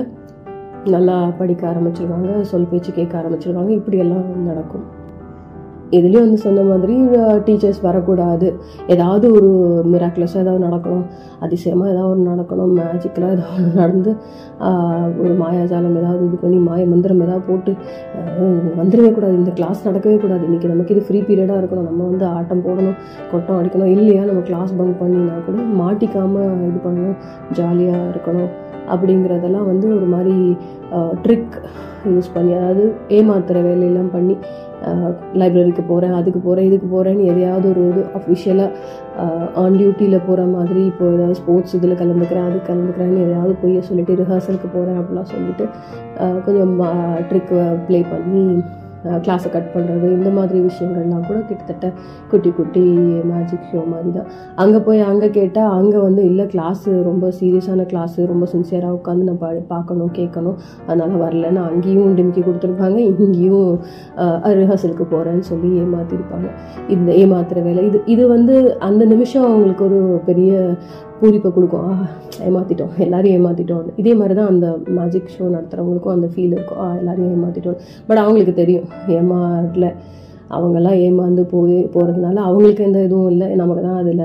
நல்லா படிக்க ஆரம்பிச்சிருவாங்க, சொல் பேச்சு கேட்க ஆரம்பிச்சிருவாங்க. இப்படியெல்லாம் நடக்கும். இதுலேயும் வந்து சொன்ன மாதிரி டீச்சர்ஸ் வரக்கூடாது, ஏதாவது ஒரு மிராக்குலஸாக ஏதாவது நடக்கணும், அதிசயமாக ஏதாவது ஒன்று நடக்கணும், மேஜிக்கலாக ஏதாவது ஒன்று நடந்து ஒரு மாயாஜாலம் ஏதாவது இது பண்ணி மாய மந்திரம் ஏதாவது போட்டு வந்துடவே கூடாது, இந்த கிளாஸ் நடக்கவே கூடாது, இன்றைக்கி நமக்கு இது ஃப்ரீ பீரியடாக இருக்கணும், நம்ம வந்து ஆட்டம் போடணும், கொட்டம் அடிக்கணும், இல்லையா நம்ம கிளாஸ் பங்க் பண்ணினா கூட மாட்டிக்காமல் இது பண்ணணும், ஜாலியாக இருக்கணும் அப்படிங்கிறதெல்லாம் வந்து ஒரு மாதிரி ட்ரிக் யூஸ் பண்ணி, அதாவது ஏமாத்துற வேலையெல்லாம் பண்ணி, லைப்ரரிக்கு போகிறேன், அதுக்கு போகிறேன், இதுக்கு போகிறேன்னு எதையாவது ஒரு இது அஃபிஷியலாக ஆன் டியூட்டியில் போகிற மாதிரி, இப்போ ஏதாவது ஸ்போர்ட்ஸ் இதில் கலந்துக்கிறேன், அதுக்கு கலந்துக்கிறேன்னு எதையாவது போய் சொல்லிவிட்டு ரிஹர்சலுக்கு போகிறேன் அப்படிலாம் சொல்லிவிட்டு கொஞ்சம் ட்ரிக்கு ப்ளே பண்ணி கிளாஸை கட் பண்ணுறது, இந்த மாதிரி விஷயங்கள்லாம் கூட கிட்டத்தட்ட குட்டி குட்டி மேஜிக் ஷோ மாதிரி தான். அங்கே போய் அங்கே கேட்டால் அங்கே வந்து இல்லை கிளாஸு ரொம்ப சீரியஸான கிளாஸு, ரொம்ப சின்சியராக உட்காந்து நம்ம பார்க்கணும் கேட்கணும், அதனால் வரலன்னு அங்கேயும் டிமிக்கி கொடுத்துருப்பாங்க, இங்கேயும் ரிஹர்சலுக்கு போகிறேன்னு சொல்லி ஏமாற்றிருப்பாங்க. இந்த ஏமாத்துகிற வேலை இது வந்து அந்த நிமிஷம் அவங்களுக்கு ஒரு பெரிய பூரிப்பை கொடுக்கும், ஏமாற்றிட்டோம் எல்லோரும் ஏமாற்றிட்டோம். இதே மாதிரி தான் அந்த மேஜிக் ஷோ நடத்துகிறவங்களுக்கும் அந்த ஃபீல் இருக்கும், எல்லோரும் ஏமாற்றிட்டோம். பட் அவங்களுக்கு தெரியும் ஏமாறல, அவங்கெல்லாம் ஏமாந்து போகிறதுனால அவங்களுக்கு எந்த இதுவும் இல்லை, நமக்கு தான் அதில்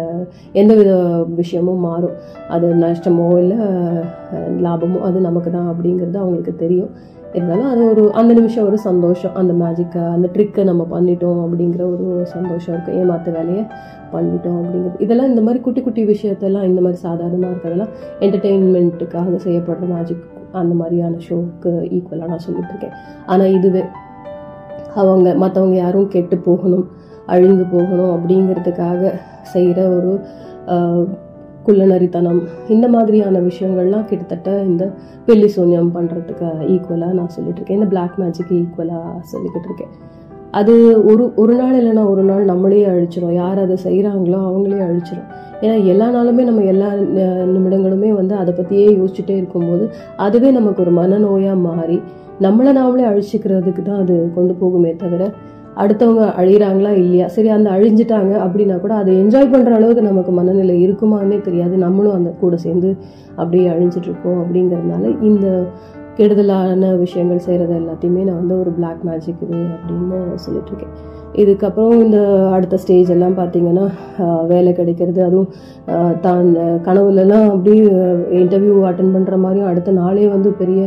எந்த வித விஷயமும் மாறும், அது நஷ்டமோ இல்லை லாபமோ அது நமக்கு தான் அப்படிங்கிறது அவங்களுக்கு தெரியும். இருந்தாலும் அது ஒரு அந்த நிமிஷம் ஒரு சந்தோஷம், அந்த மேஜிக்கை அந்த ட்ரிக்கை நம்ம பண்ணிட்டோம் அப்படிங்கிற ஒரு சந்தோஷம் இருக்குது, ஏமாற்ற வேலையை பண்ணிட்டோம் அப்படிங்கிறது. இதெல்லாம் இந்த மாதிரி குட்டி குட்டி விஷயத்தெல்லாம், இந்த மாதிரி சாதாரணமாக இருக்கிறதெல்லாம் என்டர்டெயின்மெண்ட்டுக்காக செய்யப்படுற மேஜிக், அந்த மாதிரியான ஷோவுக்கு ஈக்குவலாக நான் சொல்லிட்டுருக்கேன். ஆனால் இதுவே அவங்க மற்றவங்க யாரும் கெட்டு போகணும், அழிந்து போகணும் அப்படிங்கிறதுக்காக செய்கிற ஒரு குள்ளநரித்தனம், இந்த மாதிரியான விஷயங்கள்லாம் கிட்டத்தட்ட இந்த பெல்லி சூன்யம் பண்ணுறதுக்கு ஈக்குவலாக நான் சொல்லிகிட்ருக்கேன், இந்த பிளாக் மேஜிக்கு ஈக்குவலாக சொல்லிக்கிட்டு இருக்கேன். அது ஒரு நாள் இல்லைன்னா ஒரு நாள் நம்மளே அழிச்சிடும், யார் அதை செய்கிறாங்களோ அவங்களே அழிச்சிடும். ஏன்னா எல்லா நாளுமே நம்ம எல்லா நிமிடங்களுமே வந்து அதை பற்றியே யோசிச்சுட்டே இருக்கும்போது அதுவே நமக்கு ஒரு மனநோயாக மாறி நம்மளை நாமளே அழிச்சிக்கிறதுக்கு தான் அது கொண்டு போகுமே தவிர, அடுத்தவங்க அழிகிறாங்களா இல்லையா, சரி அந்த அழிஞ்சிட்டாங்க அப்படின்னா கூட அதை என்ஜாய் பண்ணுற அளவுக்கு நமக்கு மனநிலை இருக்குமானே தெரியாது, நம்மளும் அந்த கூட சேர்ந்து அப்படியே அழிஞ்சிட்ருக்கோம். அப்படிங்கிறதுனால இந்த கெடுதலான விஷயங்கள் செய்கிறது எல்லாத்தையுமே நான் வந்து ஒரு பிளாக் மேஜிக் இது அப்படின்னு சொல்லிட்டுருக்கேன். இதுக்கப்புறம் இந்த அடுத்த ஸ்டேஜ் எல்லாம் பார்த்திங்கன்னா வேலை கிடைக்கிறது, அதுவும் தான் கனவுலலாம் அப்படி இன்டர்வியூ அட்டன் பண்ணுற மாதிரியும் அடுத்த நாளே வந்து பெரிய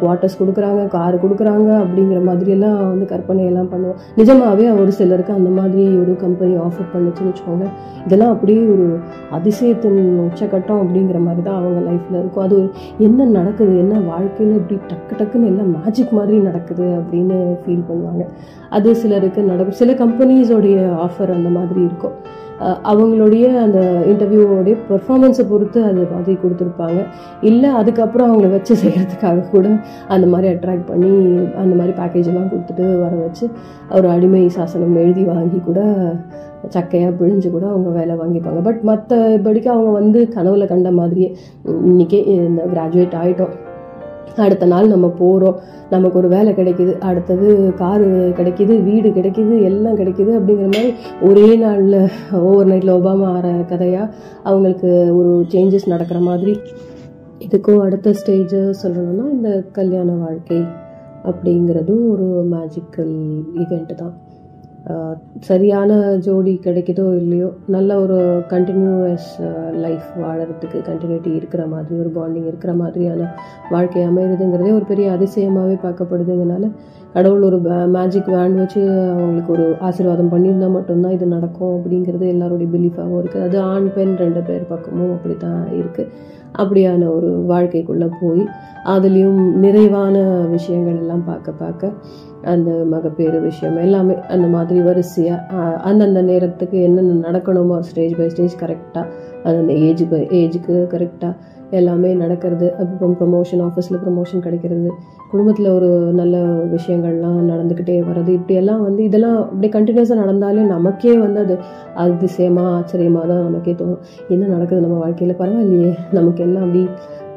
குவார்ட்டர்ஸ் கொடுக்குறாங்க, கார் கொடுக்குறாங்க அப்படிங்கிற மாதிரியெல்லாம் வந்து கற்பனையெல்லாம் பண்ணுவோம். நிஜமாகவே ஒரு சிலருக்கு அந்த மாதிரி ஒரு கம்பெனி ஆஃபர் பண்ணிச்சுன்னு வச்சுக்கோங்க, இதெல்லாம் அப்படியே ஒரு அதிசயத்தின் உச்சக்கட்டம் அப்படிங்கிற மாதிரி தான் அவங்க லைஃப்பில் இருக்கும். அது என்ன நடக்குது, என்ன வாழ்க்கையில் இப்படி டக்கு டக்குன்னு எல்லாம் மேஜிக் மாதிரி நடக்குது அப்படின்னு ஃபீல் பண்ணுவாங்க. அது சிலருக்கு நடக்கும். சில கம்பெனிஸோடைய ஆஃபர் அந்த மாதிரி இருக்கும், அவங்களுடைய அந்த இன்டர்வியூவோடைய பெர்ஃபார்மன்ஸை பொறுத்து அது மாதிரி கொடுத்துருப்பாங்க, இல்லை அதுக்கப்புறம் அவங்கள வச்சு செய்கிறதுக்காக கூட அந்த மாதிரி அட்ராக்ட் பண்ணி அந்த மாதிரி பேக்கேஜ் எல்லாம் கொடுத்துட்டு வர வச்சு ஒரு அடிமை சாசனம் எழுதி வாங்கி கூட சக்கையாக பிழிஞ்சு கூட அவங்க வேலை வாங்கிப்பாங்க. பட் மற்றபடிக்கு அவங்க வந்து கனவுல கண்ட மாதிரியே இன்றைக்கே இந்த கிராஜுவேட் ஆகிட்டோம், அடுத்த நாள் நம்ம போகிறோம், நமக்கு ஒரு வேலை கிடைக்கிது, அடுத்தது காரு கிடைக்கிது, வீடு கிடைக்கிது, எல்லாம் கிடைக்கிது அப்படிங்கிற மாதிரி ஒரே நாளில் ஓவர் நைட்டில் ஒபாமா ஆகிற கதையாக அவங்களுக்கு ஒரு சேஞ்சஸ் நடக்கிற மாதிரி. இதுக்கும் அடுத்த ஸ்டேஜை சொல்லணும்னா இந்த கல்யாண வாழ்க்கை அப்படிங்கிறதும் ஒரு மேஜிக்கல் ஈவெண்ட்டு தான். சரியான ஜோடி கிடைக்கிதோ இல்லையோ, நல்ல ஒரு கண்டினியூவஸ் லைஃப் வாழறதுக்கு கண்டினியூட்டி இருக்கிற மாதிரி ஒரு பாண்டிங் இருக்கிற மாதிரியான வாழ்க்கை அமைகிறதுங்கிறதே ஒரு பெரிய அதிசயமாகவே பார்க்கப்படுதுங்கிறனால கடவுள் ஒரு மேஜிக் வேண்ட் வச்சு அவங்களுக்கு ஒரு ஆசீர்வாதம் பண்ணியிருந்தால் மட்டும்தான் இது நடக்கும் அப்படிங்கிறது எல்லாருடைய பிலீஃபாகவும் இருக்குது. அது ஆண் பெண் ரெண்டு பேர் பக்கமும் அப்படி தான் இருக்குது. அப்படியான ஒரு வாழ்க்கைக்குள்ளே போய் அதுலேயும் நிறைவான விஷயங்கள் எல்லாம் பார்க்க பார்க்க அந்த மகப்பேறு விஷயம் எல்லாமே அந்த மாதிரி வரிசையாக அந்தந்த நேரத்துக்கு என்னென்ன நடக்கணுமோ ஸ்டேஜ் பை ஸ்டேஜ் கரெக்டாக அந்தந்த ஏஜுக்கு கரெக்டாக எல்லாமே நடக்கிறது. அப்புறம் ப்ரமோஷன், ஆஃபீஸில் ப்ரமோஷன் கிடைக்கிறது, குடும்பத்தில் ஒரு நல்ல விஷயங்கள்லாம் நடந்துக்கிட்டே வர்றது, இப்படியெல்லாம் வந்து இதெல்லாம் அப்படியே கண்டினியூஸாக நடந்தாலே நமக்கே வந்து அது அதிசயமாக ஆச்சரியமாக தான் நமக்கே தோணும். என்ன நடக்குது நம்ம வாழ்க்கையில், பரவாயில்லையே நமக்கு எல்லாம் அப்படி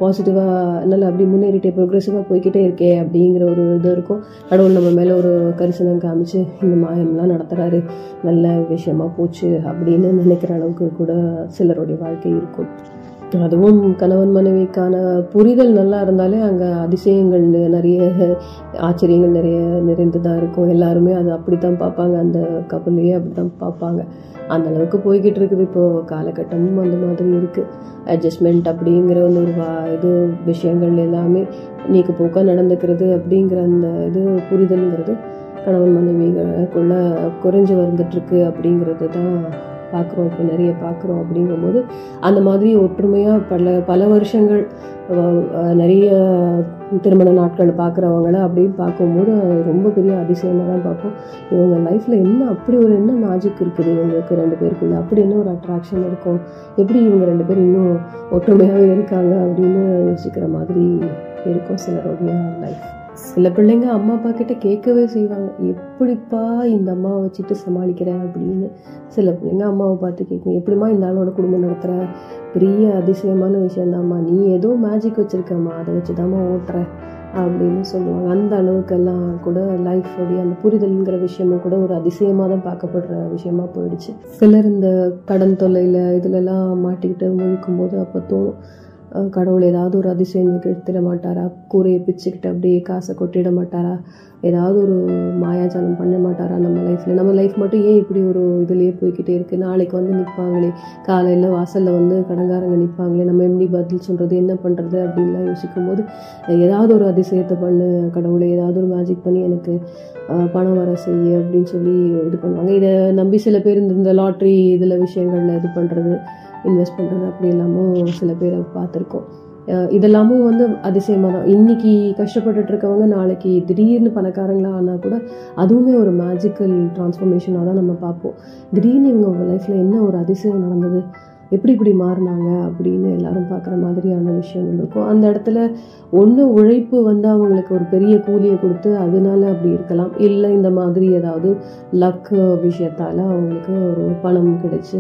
பாசிட்டிவாக நல்லா அப்படி முன்னேறிட்டே ப்ரோக்ரெசிவாக போய்கிட்டே இருக்கே அப்படிங்கிற ஒரு இது இருக்கும். கடவுள் நம்ம மேலே ஒரு கரிசனம் காமிச்சு இந்த மாயம்லாம் நடத்துகிறாரு, நல்ல விஷயமா போச்சு அப்படின்னு நினைக்கிற அளவுக்கு கூட சிலருடைய வாழ்க்கை இருக்கும். அதுவும் கணவன் மனைவிக்கான புரிதல் நல்லா இருந்தாலே அங்கே அதிசயங்கள் நிறைய, ஆச்சரியங்கள் நிறைய நிறைந்து தான் இருக்கும். எல்லாருமே அது அப்படித்தான் பார்ப்பாங்க, அந்த கப்பல்லையே அப்படித்தான் பார்ப்பாங்க. அந்த அளவுக்கு போய்கிட்டு இருக்குது இப்போது காலகட்டமும். அந்த மாதிரி இருக்குது அட்ஜஸ்ட்மெண்ட் அப்படிங்கிற ஒன்று ஒரு இது விஷயங்கள் எல்லாமே நீக்கு போக்காக நடந்துக்கிறது அப்படிங்கிற அந்த இது புரிதல்ங்கிறது கணவன் மனைவிகளுக்குள்ள குறைஞ்சி வந்துட்டுருக்கு அப்படிங்கிறது தான் பார்க்குறோம், இப்போ நிறைய பார்க்குறோம். அப்படிங்கும்போது அந்த மாதிரி ஒற்றுமையாக பல பல வருஷங்கள் நிறைய திருமண நாட்கள் பார்க்குறவங்கள அப்படின்னு பார்க்கும்போது ரொம்ப பெரிய அதிசயமாக தான் பார்ப்போம். இவங்க லைஃப்பில் என்ன அப்படி ஒரு என்ன மேஜிக் இருக்குது இவங்களுக்கு ரெண்டு பேருக்குள்ளே, அப்படி என்ன ஒரு அட்ராக்ஷன் இருக்கும், எப்படி இவங்க ரெண்டு பேரும் இன்னும் ஒற்றுமையாகவே இருக்காங்க அப்படின்னு யோசிக்கிற மாதிரி இருக்கும் சிலருடைய லைஃப். சில பிள்ளைங்க அம்மா அப்பா கிட்ட கேட்கவே செய்வாங்க, எப்படிப்பா இந்த அம்மாவை வச்சுட்டு சமாளிக்கிறேன் அப்படின்னு. சில பிள்ளைங்க அம்மாவை பார்த்து கேட்கும், எப்படிம்மா இந்த ஆளோட குடும்பம் நடத்துகிற, பெரிய அதிசயமான விஷயந்தாம்மா, நீ ஏதோ மேஜிக் வச்சுருக்கம்மா, அதை வச்சு தாம்மா ஓட்டுற அப்படின்னு சொல்லுவாங்க. அந்த அளவுக்கெல்லாம் கூட லைஃபோடைய அந்த புரிதல்ங்கிற விஷயமும் கூட ஒரு அதிசயமாக தான் பார்க்கப்படுற விஷயமா போயிடுச்சு. சிலர் இந்த கடன் தொல்லையில் இதுலலாம் மாட்டிக்கிட்டு முழிக்கும் போது அப்போ தோணும், கடவுள் ஏதாவது ஒரு அதிசயம் எடுத்துட மாட்டாரா, கூரையை பிச்சுக்கிட்டு அப்படியே காசை கொட்டிட மாட்டாரா, ஏதாவது ஒரு மாயாஜாலம் பண்ண மாட்டாரா நம்ம லைஃப்பில், நம்ம லைஃப் மட்டும் ஏன் இப்படி ஒரு இதுலேயே போய்கிட்டே இருக்குது, நாளைக்கு வந்து நிற்பாங்களே காலையில் வாசலில் வந்து கடங்காரங்க நிற்பாங்களே, நம்ம எப்படி பதில் சொல்கிறது, என்ன பண்ணுறது அப்படின்லாம் யோசிக்கும் போது ஏதாவது ஒரு அதிசயத்தை பண்ணு கடவுளை, ஏதாவது ஒரு மேஜிக் பண்ணி எனக்கு பணம் வர செய்ய அப்படின்னு சொல்லி இது பண்ணுவாங்க. இதை நம்பி சில பேர் இந்த லாட்ரி இதில் விஷயங்களில் இது பண்ணுறது, இன்வெஸ்ட் பண்ணுறது அப்படி எல்லாமும் சில பேரை பார்த்துருக்கோம். இதெல்லாமும் வந்து அதிசயமாக தான், இன்றைக்கி கஷ்டப்பட்டுட்டு இருக்கவங்க நாளைக்கு திடீர்னு பணக்காரங்களாக ஆனால் கூட அதுவுமே ஒரு மேஜிக்கல் டிரான்ஸ்ஃபர்மேஷனாக தான் நம்ம பார்ப்போம். திடீர்னு இவங்க லைஃப்பில் என்ன ஒரு அதிசயம் நடந்தது, எப்படி இப்படி மாறினாங்க அப்படின்னு எல்லாரும் பார்க்குற மாதிரியான விஷயங்கள் இருக்கும். அந்த இடத்துல ஒன்று உழைப்பு வந்து அவங்களுக்கு ஒரு பெரிய கூலியை கொடுத்து அதனால அப்படி இருக்கலாம், இல்லை இந்த மாதிரி ஏதாவது லக்கு விஷயத்தால் அவங்களுக்கு ஒரு பணம் கிடைச்சி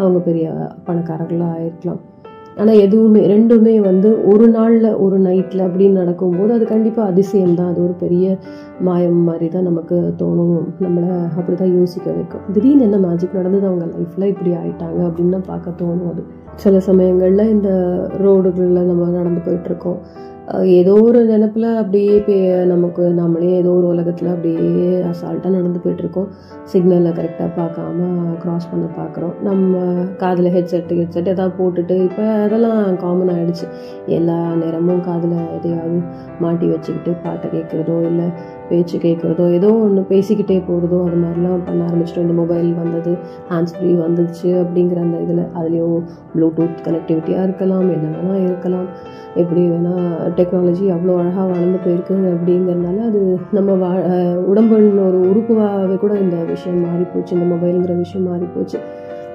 அவங்க பெரிய பணக்காரர்களாக ஆயிருக்கலாம். ஆனால் எதுவுமே ரெண்டுமே வந்து ஒரு நாளில் ஒரு நைட்டில் அப்படின்னு நடக்கும்போது அது கண்டிப்பாக அதிசயம்தான், அது ஒரு பெரிய மாயம் மாதிரி தான் நமக்கு தோணும், நம்மளை அப்படி தான் யோசிக்க வைக்கும். திடீர்னு என்ன மேஜிக் நடந்தது அவங்க லைஃப்பில் இப்படி ஆகிட்டாங்க அப்படின்னு தான் பார்க்க தோணும். அது சில சமயங்களில் இந்த ரோடுகளில் நம்ம நடந்து போயிட்டுருக்கோம், ஏதோ ஒரு நினப்பில் அப்படியே நமக்கு நம்மளே ஏதோ ஒரு உலகத்தில் அப்படியே அசால்ட்டாக நடந்து போய்ட்டுருக்கோம், சிக்னலில் கரெக்டாக பார்க்காம க்ராஸ் பண்ண பார்க்குறோம், நம்ம காதில் ஹெட்செட் எதாவது போட்டுட்டு, இப்போ அதெல்லாம் காமன் ஆகிடுச்சு, எல்லா நேரமும் காதில் எதையாவது மாட்டி வச்சுக்கிட்டு பாட்டை கேட்குறதோ இல்லை பேச்சு கேட்குறதோ ஏதோ ஒன்று பேசிக்கிட்டே போகிறதோ அது மாதிரிலாம் பண்ண ஆரம்பிச்சிட்டோம். இந்த மொபைல் வந்தது, ஹேண்ட்ஸ் ஃப்ரீ வந்துடுச்சு அப்படிங்கிற அந்த இதில், அதுலேயும் ப்ளூடூத் கனெக்டிவிட்டியாக இருக்கலாம், என்ன வேணால் இருக்கலாம், எப்படி வேணால் டெக்னாலஜி அவ்வளோ அழகாக வளர்ந்து போயிருக்குங்க அப்படிங்கிறதுனால அது நம்ம உடம்பின் ஒரு உறுப்புவாகவே கூட இந்த விஷயம் மாறிப்போச்சு, இந்த மொபைலுங்கிற விஷயம் மாறிப்போச்சு.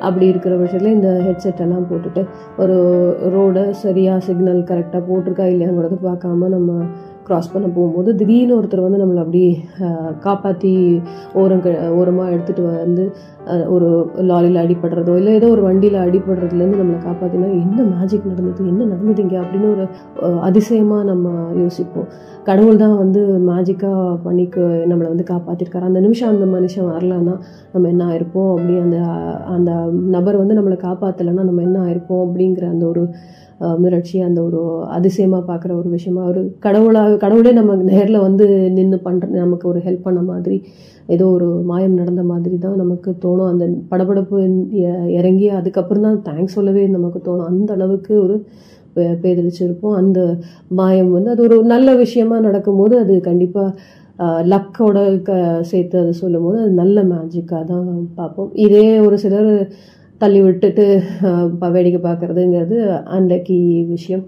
அப்படி இருக்கிற விஷயத்தில் இந்த ஹெட்செட்டெல்லாம் போட்டுட்டு ஒரு ரோடை சரியாக சிக்னல் கரெக்டாக போட்டிருக்கா இல்லையாங்கிறத பார்க்காம நம்ம க்ராஸ் பண்ண போகும்போது திடீர்னு ஒருத்தர் வந்து நம்மளை அப்படி காப்பாற்றி ஓரமாக எடுத்துகிட்டு வந்து ஒரு லாரியில் அடிபடுறதோ இல்லை ஏதோ ஒரு வண்டியில் அடிபடுறதுலேருந்து நம்மளை காப்பாற்றினா என்ன மேஜிக் நடந்தது, என்ன நடந்ததுங்க அப்படின்னு ஒரு அதிசயமாக நம்ம யோசிப்போம். கடவுள் தான் வந்து மேஜிக்காக பண்ணிக்க நம்மளை வந்து காப்பாற்றிருக்காரு, அந்த நிமிஷம் அந்த மனுஷன் வரலன்னா நம்ம என்ன ஆயிருப்போம், அப்படி அந்த அந்த நபர் வந்து நம்மளை காப்பாற்றலைன்னா நம்ம என்ன ஆயிருப்போம் அப்படிங்கிற அந்த ஒரு மிரட்சி, அந்த ஒரு அதிசயமாக பார்க்குற ஒரு விஷயமா, ஒரு கடவுளே நம்ம நேரில் வந்து நின்று பண்ணுற நமக்கு ஒரு ஹெல்ப் பண்ண மாதிரி ஏதோ ஒரு மாயம் நடந்த மாதிரி தான் நமக்கு தோணும். அந்த படபடப்பு இறங்கி அதுக்கப்புறம் தான் தேங்க்ஸ் சொல்லவே நமக்கு தோணும், அந்த அளவுக்கு ஒரு பேதளிச்சிருப்போம். அந்த மாயம் வந்து அது ஒரு நல்ல விஷயமா நடக்கும்போது அது கண்டிப்பாக லக்கோட சேர்த்து அது சொல்லும் போது அது நல்ல மேஜிக்காக தான் பார்ப்போம். இதே ஒரு சிலர் தள்ளி விட்டுட்டு வேடிக்கை பார்க்குறதுங்கிறது அன்றைக்கி விஷயம்.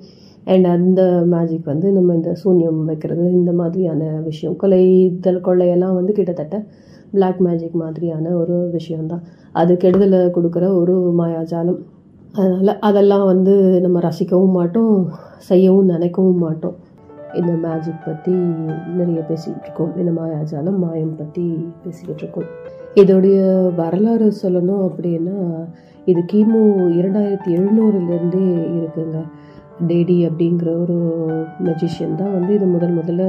அண்ட் அந்த மேஜிக் வந்து நம்ம இந்த சூன்யம் வைக்கிறது இந்த மாதிரியான விஷயம், கொள்ளையெல்லாம் வந்து கிட்டத்தட்ட பிளாக் மேஜிக் மாதிரியான ஒரு விஷயந்தான். அது கெடுதலை கொடுக்குற ஒரு மாயாஜாலம். அதனால் அதெல்லாம் வந்து நம்ம ரசிக்கவும் மாட்டோம், செய்யவும் நினைக்கவும் மாட்டோம். இந்த மேஜிக் பற்றி நிறைய பேசிக்கிட்டு இருக்கோம், இந்த மாயாஜாலம் மாயம் பற்றி பேசிக்கிட்டு இருக்கோம். இதோடைய வரலாறு சொல்லணும் அப்படின்னா, இது கிமு 2700 இருக்குங்க. டேடி அப்படிங்கிற ஒரு மெஜிஷியன் தான் வந்து இது முதல்ல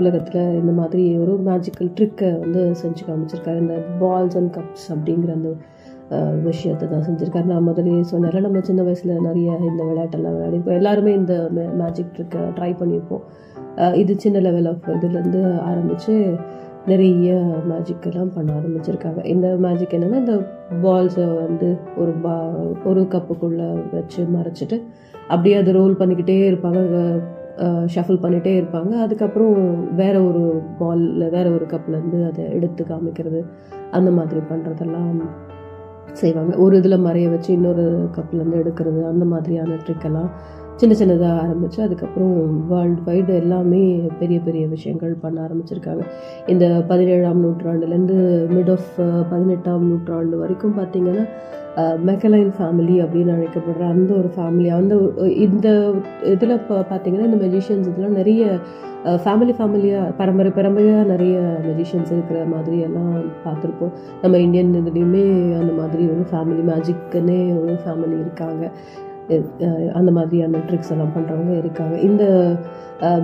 உலகத்தில் இந்த மாதிரி ஒரு மேஜிக்கல் ட்ரிக்கை வந்து செஞ்சு காமிச்சிருக்காரு. இந்த பால்ஸ் அண்ட் கப்ஸ் அப்படிங்கிற அந்த விஷயத்தை தான் செஞ்சுருக்காரு. நான் முதலே சொன்னால நம்ம சின்ன வயசில் நிறைய இந்த விளையாட்டெல்லாம் விளையாடிருப்போம், எல்லாருமே இந்த மேஜிக் ட்ரிக்கை ட்ரை பண்ணியிருப்போம். இது சின்ன லெவல் ஆஃப் இதுலேருந்து ஆரம்பித்து நிறைய மேஜிக்கெல்லாம் பண்ண ஆரம்பிச்சிருக்காங்க. இந்த மேஜிக் என்னென்னா, இந்த பால்ஸை வந்து ஒரு கப்புக்குள்ளே வச்சு மறைச்சிட்டு அப்படியே அதை ரோல் பண்ணிக்கிட்டே இருப்பாங்க, ஷஃபில் பண்ணிகிட்டே இருப்பாங்க. அதுக்கப்புறம் வேறு ஒரு கப்புலேருந்து அதை எடுத்து காமிக்கிறது, அந்த மாதிரி பண்ணுறதெல்லாம் செய்வாங்க. ஒரு இதில் மறைய வச்சு இன்னொரு கப்புலேருந்து எடுக்கிறது, அந்த மாதிரியான ட்ரிக்கெல்லாம் சின்ன சின்னதாக ஆரம்பித்து அதுக்கப்புறம் வேர்ல்டு வைடு எல்லாமே பெரிய பெரிய விஷயங்கள் பண்ண ஆரம்பிச்சிருக்காங்க. இந்த 17ஆம் நூற்றாண்டுலேருந்து மிட் ஆஃப் 18ஆம் நூற்றாண்டு வரைக்கும் பார்த்திங்கன்னா, மெக்கலைன் ஃபேமிலி அப்படின்னு அழைக்கப்படுற அந்த ஒரு ஃபேமிலி, அந்த இந்த இதில் பார்த்திங்கன்னா இந்த மெஜிஷியன்ஸ் இதெல்லாம் நிறைய ஃபேமிலியாக பரம்பரையாக நிறைய மெஜிஷியன்ஸ் இருக்கிற மாதிரி எல்லாம் பார்த்துருப்போம். நம்ம இந்தியன் இதுலேயுமே அந்த மாதிரி ஒரு ஃபேமிலி மேஜிக்குன்னே ஒரு ஃபேமிலி இருக்காங்க, அந்த மாதிரியான ட்ரிக்ஸ் எல்லாம் பண்ணுறவங்க இருக்காங்க. இந்த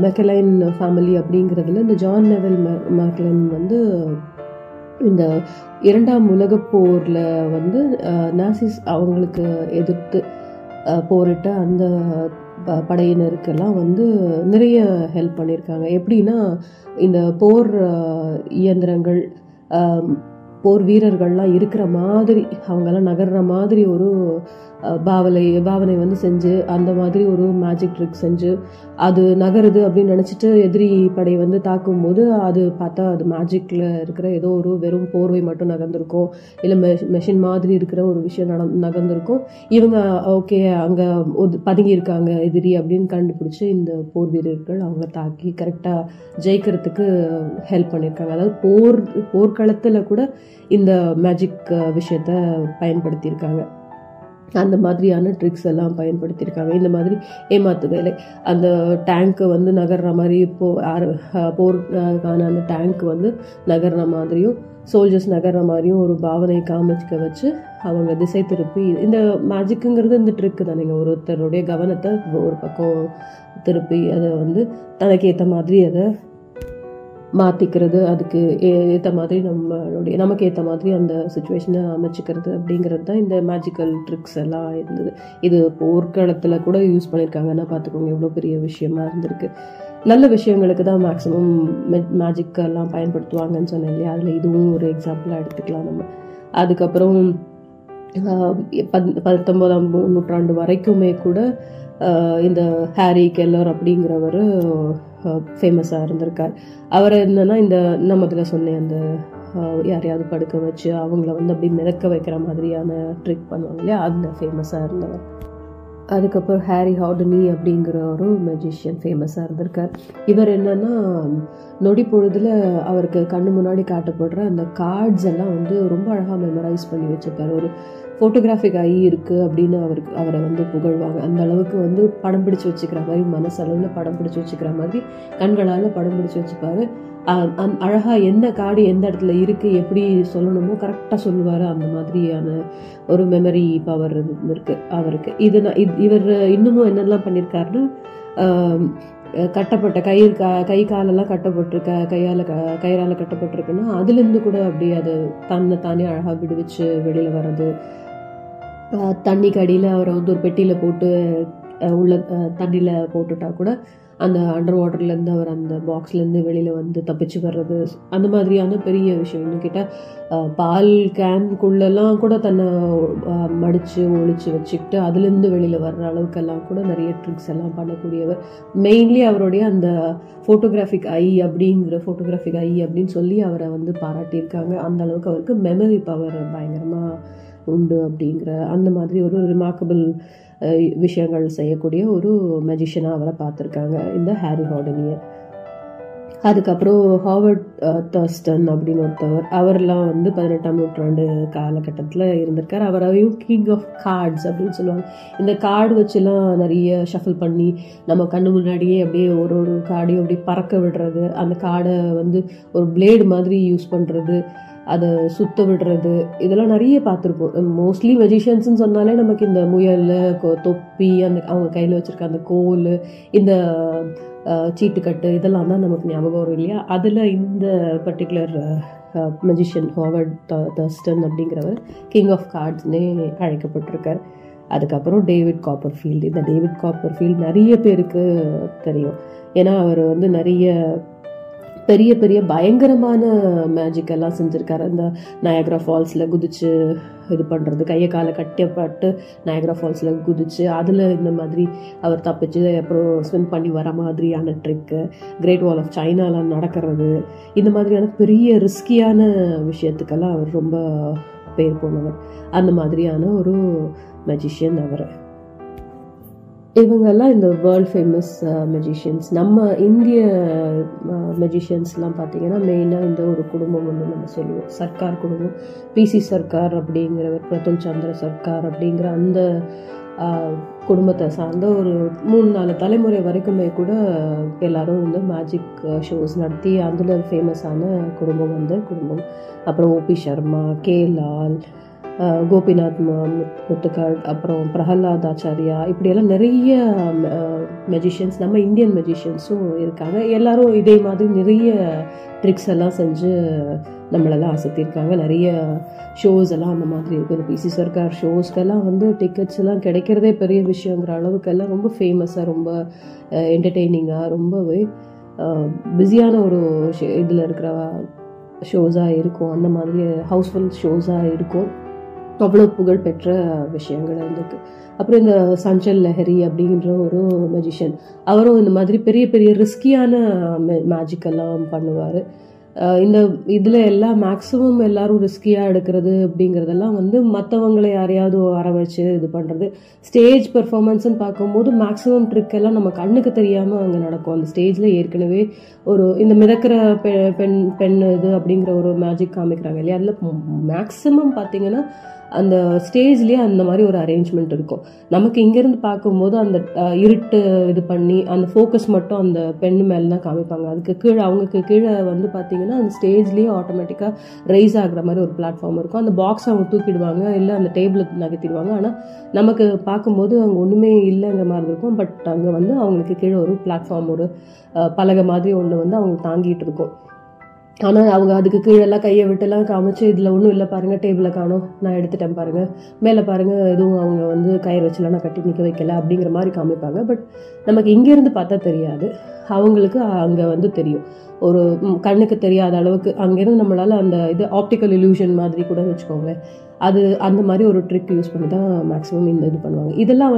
மெக்கலைன் ஃபேமிலி அப்படிங்கிறதுல இந்த ஜான் நெவெல் மெக்கலைன் வந்து இந்த 2ஆம் உலகப் போரில் வந்து நாசிஸ் அவங்களுக்கு எதிர்த்து போரிட்ட அந்த படையினருக்கெல்லாம் வந்து நிறைய ஹெல்ப் பண்ணியிருக்காங்க. எப்படின்னா, இந்த போர் இயந்திரங்கள், போர் வீரர்கள்லாம் இருக்கிற மாதிரி, அவங்கெல்லாம் நகர்ற மாதிரி ஒரு பாவனை வந்து செஞ்சு, அந்த மாதிரி ஒரு மேஜிக் ட்ரிக் செஞ்சு, அது நகருது அப்படின்னு நினச்சிட்டு எதிரி படை வந்து தாக்கும்போது அது பார்த்தா அது மேஜிக்கில் இருக்கிற ஏதோ ஒரு வெறும் போர்வை மட்டும் நகர்ந்துருக்கும், இல்லை மெஷின் மாதிரி இருக்கிற ஒரு விஷயம் நகர்ந்துருக்கும். இவங்க ஓகே அங்கே பதுங்கியிருக்காங்க எதிரி அப்படின்னு கண்டுபிடிச்சி இந்த போர் வீரர்கள் அவங்க தாக்கி கரெக்டாக ஜெயிக்கிறதுக்கு ஹெல்ப் பண்ணியிருக்காங்க. அதாவது போர்க்களத்தில் கூட இந்த மேஜிக் விஷயத்தை பயன்படுத்தியிருக்காங்க, அந்த மாதிரியான ட்ரிக்ஸ் எல்லாம் பயன்படுத்தியிருக்காங்க. இந்த மாதிரி ஏமாத்து வேலை, அந்த டேங்க்கு வந்து நகர்ற மாதிரி, போருக்கான அந்த டேங்க் வந்து நகர்ற மாதிரியும் சோல்ஜர்ஸ் நகர்ற மாதிரியும் ஒரு பாவனை காமிக்க வச்சு அவங்க திசை திருப்பி, இந்த மேஜிக்குங்கிறது இந்த ட்ரிக்கு தானேங்க, ஒருத்தருடைய கவனத்தை ஒரு பக்கம் திருப்பி அதை வந்து தனக்கு ஏற்ற மாதிரி அதை மாற்றிக்கிறது, அதுக்கு ஏற்ற மாதிரி நமக்கு ஏற்ற மாதிரி அந்த சுச்சுவேஷனை அமைச்சிக்கிறது அப்படிங்கிறது தான் இந்த மேஜிக்கல் ட்ரிக்ஸ் எல்லாம் இருந்தது. இது போர்க்களத்தில் கூட யூஸ் பண்ணியிருக்காங்கன்னா பார்த்துக்கோங்க எவ்வளோ பெரிய விஷயமா இருந்திருக்கு. நல்ல விஷயங்களுக்கு தான் மேக்ஸிமம் மேஜிக்கெல்லாம் பயன்படுத்துவாங்கன்னு சொன்னேன் இல்லையா, அதில் இதுவும் ஒரு எக்ஸாம்பிளாக எடுத்துக்கலாம் நம்ம. அதுக்கப்புறம் 19ஆம் நூற்றாண்டு வரைக்குமே கூட இந்த ஹாரி கெல்லர் அப்படிங்கிறவர் ஃபேமஸாக இருந்திருக்கார். அவர் என்னன்னா, இந்த நம்ம அதில் சொன்னேன் அந்த யாரையாவது படுக்க வச்சு அவங்கள வந்து அப்படி மிதக்க வைக்கிற மாதிரியான ட்ரிக் பண்ணுவாங்க இல்லையா, அதில் ஃபேமஸாக இருந்தவர். அதுக்கப்புறம் ஹாரி ஹூடினி அப்படிங்கிற ஒரு மெஜிஷியன் ஃபேமஸாக இருந்திருக்கார். இவர் என்னென்னா, நொடிப்பொழுதில் அவருக்கு கண்ணு முன்னாடி காட்டப்படுற அந்த கார்ட்ஸ் எல்லாம் வந்து ரொம்ப அழகாக மெமரைஸ் பண்ணி வச்சுருக்கார். ஒரு ஃபோட்டோகிராஃபிக் ஐ இருக்குது அப்படின்னு அவரை வந்து புகழ்வாங்க. அந்த அளவுக்கு வந்து படம் பிடிச்சி வச்சுக்கிற மாதிரி, மனசளவில் படம் பிடிச்சி வச்சுக்கிற மாதிரி கண்களால் படம் பிடிச்சி வச்சுப்பார். அழகாக எந்த கார்டு எந்த இடத்துல இருக்குது எப்படி சொல்லணுமோ கரெக்டாக சொல்லுவார். அந்த மாதிரியான ஒரு மெமரி பவர் இருக்குது அவருக்கு. இவர் இன்னமும் என்னெல்லாம் பண்ணியிருக்காருன்னா, கட்டப்பட்ட கை காலெல்லாம் கட்டப்பட்டிருக்க, கயிறால் கட்டப்பட்டிருக்குன்னா அதுலேருந்து கூட அப்படி அது தன்னை தானே அழகாக விடுவிச்சு வெளியில் வர்றது. தண்ணிக்கு அடியில் அவரை வந்து ஒரு பெட்டியில் போட்டு உள்ள தண்ணியில் போட்டுட்டா கூட அந்த அண்டர் வாட்டர்லேருந்து அவர் அந்த பாக்ஸ்லேருந்து வெளியில் வந்து தப்பிச்சு வர்றது, அந்த மாதிரியான பெரிய விஷயம். இன்னும் கேட்டால் பால் கேன்குள்ளெல்லாம் கூட தன்னை மடித்து ஒழிச்சு வச்சுக்கிட்டு அதுலேருந்து வெளியில் வர்ற அளவுக்கெல்லாம் கூட நிறைய ட்ரிக்ஸ் எல்லாம் பண்ணக்கூடியவர். மெயின்லி அவருடைய அந்த ஃபோட்டோகிராஃபிக் ஐ அப்படின்னு சொல்லி அவரை வந்து பாராட்டியிருக்காங்க. அந்த அளவுக்கு அவருக்கு மெமரி பவர் பயங்கரமாக உண்டு அப்படிங்கிற அந்த மாதிரி ஒரு ரிமார்க்கபிள் விஷயங்கள் செய்யக்கூடிய ஒரு மெஜிஷியனாக அவரை பார்த்துருக்காங்க இந்த ஹாரி ஹூடினியை. அதுக்கப்புறம் ஹாவர்ட் தர்ஸ்டன் அப்படின்னு ஒருத்தவர், அவரெல்லாம் 18ஆம் நூற்றாண்டு காலகட்டத்தில் இருந்திருக்கார். அவரையும் கிங் ஆஃப் கார்ட்ஸ் அப்படின்னு சொல்லுவாங்க. இந்த கார்டு வச்சுலாம் நிறைய ஷஃபில் பண்ணி நம்ம கண்ணு முன்னாடியே அப்படியே ஒரு ஒரு கார்டையும் அப்படியே பறக்க விடுறது, அந்த கார்டை ஒரு பிளேடு மாதிரி யூஸ் பண்ணுறது, அதை சுத்த விடுறது, இதெல்லாம் நிறைய பார்த்துருப்போம். மோஸ்ட்லி மெஜிஷியன்ஸ்ன்னு சொன்னாலே நமக்கு இந்த முயல் தொப்பி, அந்த அவங்க கையில் வச்சுருக்க அந்த கோல், இந்த சீட்டுக்கட்டு, இதெல்லாம் தான் நமக்கு ஞாபகம் வரும் இல்லையா. அதில் இந்த பர்டிகுலர் மெஜிஷியன் ஹாவர்ட் தர்ஸ்டன் அப்படிங்கிறவர் கிங் ஆஃப் கார்ட்ஸ்னே அழைக்கப்பட்டிருக்கார். அதுக்கப்புறம் டேவிட் காப்பர் ஃபீல்டு. இந்த டேவிட் காப்பர் ஃபீல்டு நிறைய பேருக்கு தெரியும். ஏன்னா அவர் நிறைய பெரிய பெரிய பயங்கரமான மேஜிக்கெல்லாம் செஞ்சுருக்காரு. இந்த நயாகரா ஃபால்ஸில் குதிச்சு இது பண்ணுறது, கையை காலை கட்டப்பட்டு நயாகரா ஃபால்ஸில் குதிச்சு அதில் இந்த மாதிரி அவர் தப்பிச்சு அப்புறம் ஸ்விம் பண்ணி வர மாதிரியான ட்ரிக்கு, கிரேட் வால் ஆஃப் சைனாலாம் நடக்கிறது, இந்த மாதிரியான பெரிய ரிஸ்கியான விஷயத்துக்கெல்லாம் அவர் ரொம்ப பேர் போனவர். அந்த மாதிரியான ஒரு மேஜிஷியன் அவர். இவங்கெல்லாம் இந்த வேர்ல்ட் ஃபேமஸ் மெஜிஷியன்ஸ். நம்ம இந்திய மெஜிஷியன்ஸ்லாம் பார்த்திங்கன்னா மெயினாக இந்த ஒரு குடும்பம் நம்ம சொல்லுவோம், சர்க்கார் குடும்பம். பிசி சர்க்கார் அப்படிங்கிறவர், பிரதான் சந்திர சர்க்கார் அப்படிங்கிற அந்த குடும்பத்தை சார்ந்த ஒரு 3-4 தலைமுறை வரைக்குமே கூட எல்லாரும் மேஜிக் ஷோஸ் நடத்தி அதில் ஃபேமஸான குடும்பம் குடும்பம். அப்புறம் ஓபி ஷர்மா, கே லால் கோபிநாத், முத்துக்கட், அப்புறம் பிரஹலாத் ஆச்சாரியா, இப்படியெல்லாம் நிறைய மெஜிஷியன்ஸ் நம்ம இந்தியன் மெஜிஷியன்ஸும் இருக்காங்க. எல்லாரும் இதே மாதிரி நிறைய ட்ரிக்ஸ் எல்லாம் செஞ்சு நம்மளெல்லாம் அசத்திருக்காங்க. நிறைய ஷோஸ் எல்லாம் அந்த மாதிரி இருக்குது. பிசி சர்க்கார் ஷோஸ்க்கெல்லாம் டிக்கெட்ஸ் எல்லாம் கிடைக்கிறதே பெரிய விஷயங்கிற அளவுக்கெல்லாம் ரொம்ப ஃபேமஸாக, ரொம்ப என்டர்டெய்னிங்காக, ரொம்பவே பிஸியான ஒரு இதில் இருக்கிற ஷோஸாக இருக்கும். அந்த மாதிரி ஹவுஸ்ஃபுல் ஷோஸாக இருக்கும். அவ்வளோ புகழ் பெற்ற விஷயங்கள் இருந்திருக்கு. அப்புறம் இந்த சஞ்சல் லெஹரி அப்படின்ற ஒரு மெஜிஷியன், அவரும் இந்த மாதிரி பெரிய பெரிய ரிஸ்கியான மேஜிக்கெல்லாம் பண்ணுவார். இந்த இதில் எல்லாம் மேக்ஸிமம் எல்லாரும் ரிஸ்கியாக எடுக்கிறது அப்படிங்கிறதெல்லாம் மற்றவங்களை யாரையாவது வர வச்சு இது பண்ணுறது. ஸ்டேஜ் பெர்ஃபார்மன்ஸ்ன்னு பார்க்கும்போது மேக்ஸிமம் ட்ரிக்கெல்லாம் நம்ம கண்ணுக்கு தெரியாமல் அங்கே நடக்கும். அந்த ஸ்டேஜில் ஏற்கனவே ஒரு இந்த மிதக்கிற பெண் இது அப்படிங்கிற ஒரு மேஜிக் காமிக்கிறாங்க இல்லையா, அதில் மேக்ஸிமம் பார்த்திங்கன்னா அந்த ஸ்டேஜ்லேயே அந்த மாதிரி ஒரு அரேஞ்ச்மெண்ட் இருக்கும். நமக்கு இங்கேருந்து பார்க்கும்போது அந்த இருட்டு இது பண்ணி அந்த ஃபோக்கஸ் மட்டும் அந்த பெண்ணு மேலே தான் காமிப்பாங்க. அதுக்கு கீழே அவங்களுக்கு கீழே பார்த்திங்கன்னா அந்த ஸ்டேஜ்லேயே ஆட்டோமேட்டிக்காக ரைஸ் ஆகிற மாதிரி ஒரு பிளாட்ஃபார்ம் இருக்கும். அந்த பாக்ஸ் அவங்க தூக்கிடுவாங்க, இல்லை அந்த டேபிளை நகர்த்திடுவாங்க. ஆனால் நமக்கு பார்க்கும்போது அங்கே ஒன்றுமே இல்லைங்கிற மாதிரி இருக்கும். பட் அங்கே அவங்களுக்கு கீழே ஒரு பிளாட்ஃபார்ம், ஒரு பலகை மாதிரி ஒன்று அவங்க தாங்கிட்டு இருக்கும். ஆனால் அவங்க அதுக்கு கீழெல்லாம் கையை விட்டுலாம் காமிச்சு, இதில் ஒன்றும் இல்லை பாருங்கள், டேபிளை காணோம், நான் எடுத்துட்டேன் பாருங்கள், மேலே பாருங்கள், எதுவும் அவங்க கயிறு வச்சுலாம் நான் கட்டி நிற்க வைக்கல அப்படிங்கிற மாதிரி காமிப்பாங்க. பட் நமக்கு இங்கேருந்து பார்த்தா தெரியாது, அவங்களுக்கு அங்கே தெரியும். ஒரு கண்ணுக்கு தெரியாத அளவுக்கு அங்கேருந்து நம்மளால் அந்த இது ஆப்டிக்கல் இல்யூஷன் மாதிரி கூட வச்சுக்கோங்களேன், அது அந்த மாதிரி ஒரு ட்ரிக் யூஸ் பண்ணி தான் மேக்ஸிமம் இந்த இது பண்ணுவாங்க. இதெல்லாம்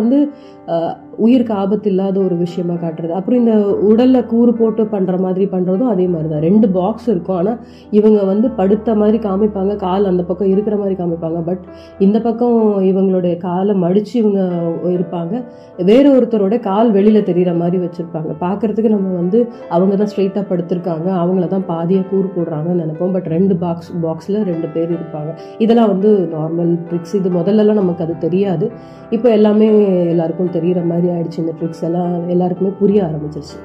உயிருக்கு ஆபத்து இல்லாத ஒரு விஷயமா காட்டுறது. அப்புறம் இந்த உடலில் கூறு போட்டு பண்ணுற மாதிரி பண்ணுறதும் அதே மாதிரி தான். 2 பாக்ஸ் இருக்கும். ஆனால் இவங்க படுத்த மாதிரி காமிப்பாங்க, கால் அந்த பக்கம் இருக்கிற மாதிரி காமிப்பாங்க. பட் இந்த பக்கம் இவங்களுடைய காலை மடித்து இவங்க இருப்பாங்க, வேற ஒருத்தரோட கால் வெளியில் தெரிகிற மாதிரி வச்சுருப்பாங்க. பார்க்குறதுக்கு நம்ம அவங்க தான் ஸ்ட்ரெயிட்டாக படுத்திருக்காங்க, அவங்கள தான் பாதியாக கூறு போடுறாங்கன்னு நினைப்போம். பட் 2 பாக்ஸில் 2 பேர் இருப்பாங்க. இதெல்லாம் நார்மல் ட்ரிக்ஸ். இது முதல்லலாம் நமக்கு அது தெரியாது, இப்போ எல்லாமே எல்லாருக்கும் தெரிகிற மாதிரி ஆயிடுச்சு. இந்த ட்ரிக்ஸ் எல்லாம் எல்லாருக்குமே புரிய ஆரம்பிச்சிருச்சு.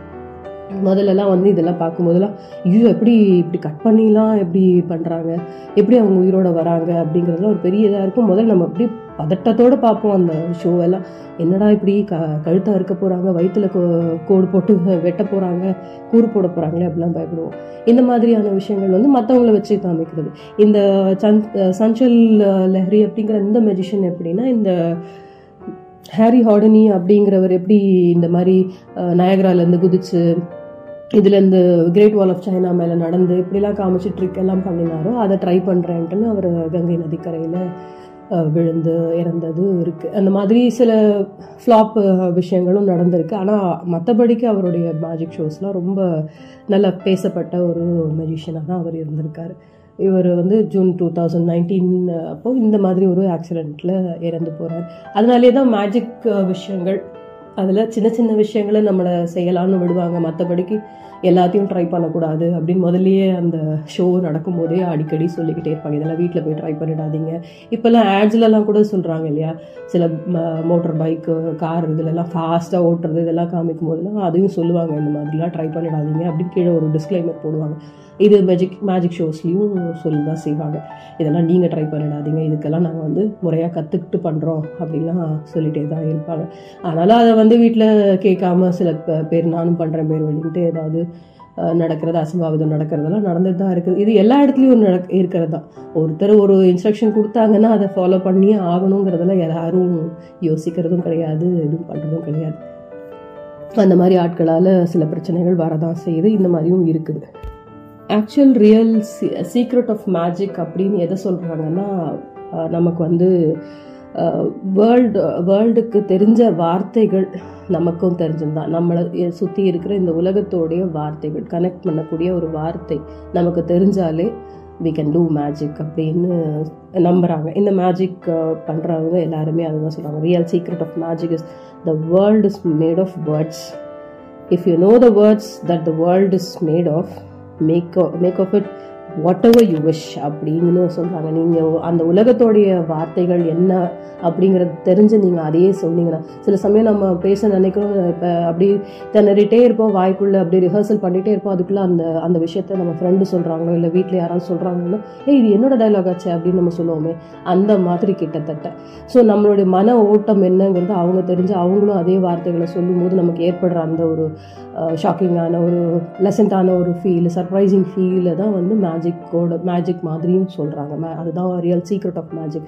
முதல்லலாம் இதெல்லாம் பார்க்கும்போதெல்லாம் ஐயோ இப்படி கட் பண்ணிலாம், எப்படி பண்ணுறாங்க, எப்படி அவங்க உயிரோட வராங்க அப்படிங்கிறதுலாம் ஒரு பெரிய இதாக இருக்கும். முதல்ல நம்ம அப்படி பதட்டத்தோடு பார்ப்போம் அந்த ஷோவெல்லாம். என்னடா இப்படி கழுத்தாக இருக்க போகிறாங்க, வயிற்றில் கோடு போட்டு வெட்ட போகிறாங்க, கூறு போட போகிறாங்களே அப்படிலாம் பயப்படுவோம். இந்த மாதிரியான விஷயங்கள் மற்றவங்களை வச்சு காமிக்கிறது. இந்த சஞ்சல் லெஹரி அப்படிங்கிற இந்த மெஜிஷியன் எப்படின்னா, இந்த ஹாரி ஹூடினி அப்படிங்கிறவர் எப்படி இந்த மாதிரி நயாகராலேருந்து குதிச்சு இதுலேருந்து கிரேட் வால் ஆஃப் சைனா மேலே நடந்து இப்படிலாம் காமிச்சு ட்ரிக் எல்லாம் பண்ணினாரோ, அதை ட்ரை பண்ணுறேன்ட்டுன்னு அவர் கங்கை நதிக்கரையில் விழுந்து இறந்தது இருக்குது. அந்த மாதிரி சில ஃப்ளாப் விஷயங்களும் நடந்திருக்கு. ஆனால் மற்றபடிக்கு அவருடைய மேஜிக் ஷோஸ்லாம் ரொம்ப நல்லா பேசப்பட்ட ஒரு மெஜிஷியனாக தான் அவர் இருந்திருக்காரு. இவர் வந்து ஜூன் 2019 அப்போ இந்த மாதிரி ஒரு ஆக்சிடெண்ட்டில் இறந்து போகிறார். அதனாலே தான் மேஜிக் விஷயங்கள் அதில் சின்ன சின்ன விஷயங்களை நம்மளை செய்யலான்னு விடுவாங்க, மற்றபடிக்கு எல்லாத்தையும் ட்ரை பண்ணக்கூடாது அப்படின்னு முதல்லையே அந்த ஷோ நடக்கும்போதே அடிக்கடி சொல்லிக்கிட்டே இருப்பாங்க, இதெல்லாம் வீட்டில் போய் ட்ரை பண்ணிடாதீங்க. இப்போல்லாம் ஆட்ஸ்லலாம் கூட சொல்கிறாங்க இல்லையா, சில மோட்டர் பைக்கு கார் இதிலெல்லாம் ஃபாஸ்ட்டாக ஓட்டுறது இதெல்லாம் காமிக்கும் போதெல்லாம் அதையும் சொல்லுவாங்க, இந்த மாதிரிலாம் ட்ரை பண்ணிடாதீங்க அப்படின்னு கீழே ஒரு டிஸ்க்ளைமர் போடுவாங்க. இது மேஜிக் ஷோஸ்லேயும் சொல்லி தான் செய்வாங்க, இதெல்லாம் நீங்கள் ட்ரை பண்ணிடாதீங்க, இதுக்கெல்லாம் நாங்கள் வந்து முறையாக கற்றுக்கிட்டு பண்ணுறோம் அப்படின்லாம் சொல்லிகிட்டே தான் இருப்பாங்க. அதனால் அதை வந்து வீட்டில் கேட்காம சில பேர் நானும் பண்ணுறேன் பேர் வழின்ட்டு ஏதாவது நடக்கிறது, அசம்பாவிதம் நடக்கிறதெல்லாம் நடந்துட்டு தான் இருக்குது. இது எல்லா இடத்துலையும் இருக்கிறது தான். ஒருத்தர் ஒரு இன்ஸ்ட்ரக்ஷன் கொடுத்தாங்கன்னா அதை ஃபாலோ பண்ணி ஆகணுங்கிறதெல்லாம் யாரும் யோசிக்கிறதும் கிடையாது, எதுவும் பண்ணுறதும் கிடையாது. அந்த மாதிரி ஆட்களால் சில பிரச்சனைகள் வரதான் செய்யுது, இந்த மாதிரியும் இருக்குது. Actual real secret of magic அப்படின்னு எதை சொல்கிறாங்கன்னா, நமக்கு வந்து வேர்ல்டுக்கு தெரிஞ்ச வார்த்தைகள் நமக்கும் தெரிஞ்சிருந்தான், நம்மளை சுற்றி இருக்கிற இந்த உலகத்தோடைய வார்த்தைகள் கனெக்ட் பண்ணக்கூடிய ஒரு வார்த்தை நமக்கு தெரிஞ்சாலே வி கேன் டூ மேஜிக் அப்படின்னு நம்புகிறாங்க. இந்த மேஜிக் பண்ணுறவங்க எல்லாருமே அதுதான் சொல்கிறாங்க, real secret of magic is the world is made of words. If you know the words that the world is made of, make of it what ever you wish அப்படின்னு சொல்கிறாங்க. நீங்கள் அந்த உலகத்தோடைய வார்த்தைகள் என்ன அப்படிங்கிறது தெரிஞ்சு நீங்கள் அதையே சொன்னீங்கன்னா, சில சமயம் நம்ம பேச நினைக்கிறோம், இப்போ அப்படி திணறிட்டே இருப்போம், வாய்க்குள்ளே அப்படி ரிஹர்சல் பண்ணிகிட்டே இருப்போம், அதுக்குள்ளே அந்த அந்த விஷயத்த நம்ம ஃப்ரெண்டு சொல்கிறாங்களோ இல்லை வீட்டில் யாராவது சொல்கிறாங்கன்னா, ஏய் இது என்னோடய டைலாக் ஆச்சு அப்படின்னு நம்ம சொல்லுவோமே, அந்த மாதிரி கிட்டத்தட்ட. ஸோ நம்மளுடைய மன ஓட்டம் என்னங்கிறது அவங்க தெரிஞ்சு அவங்களும் அதே வார்த்தைகளை சொல்லும்போது நமக்கு ஏற்படுற அந்த ஒரு ஷாக்கிங்கான ஒரு லெசன்டான ஒரு ஃபீல், சர்ப்ரைசிங் ஃபீலை தான் வந்து மேஜிக் மாதிரியும் சொல்கிறாங்க. அதுதான் ரியல் சீக்ரெட் ஆஃப் மேஜிக்.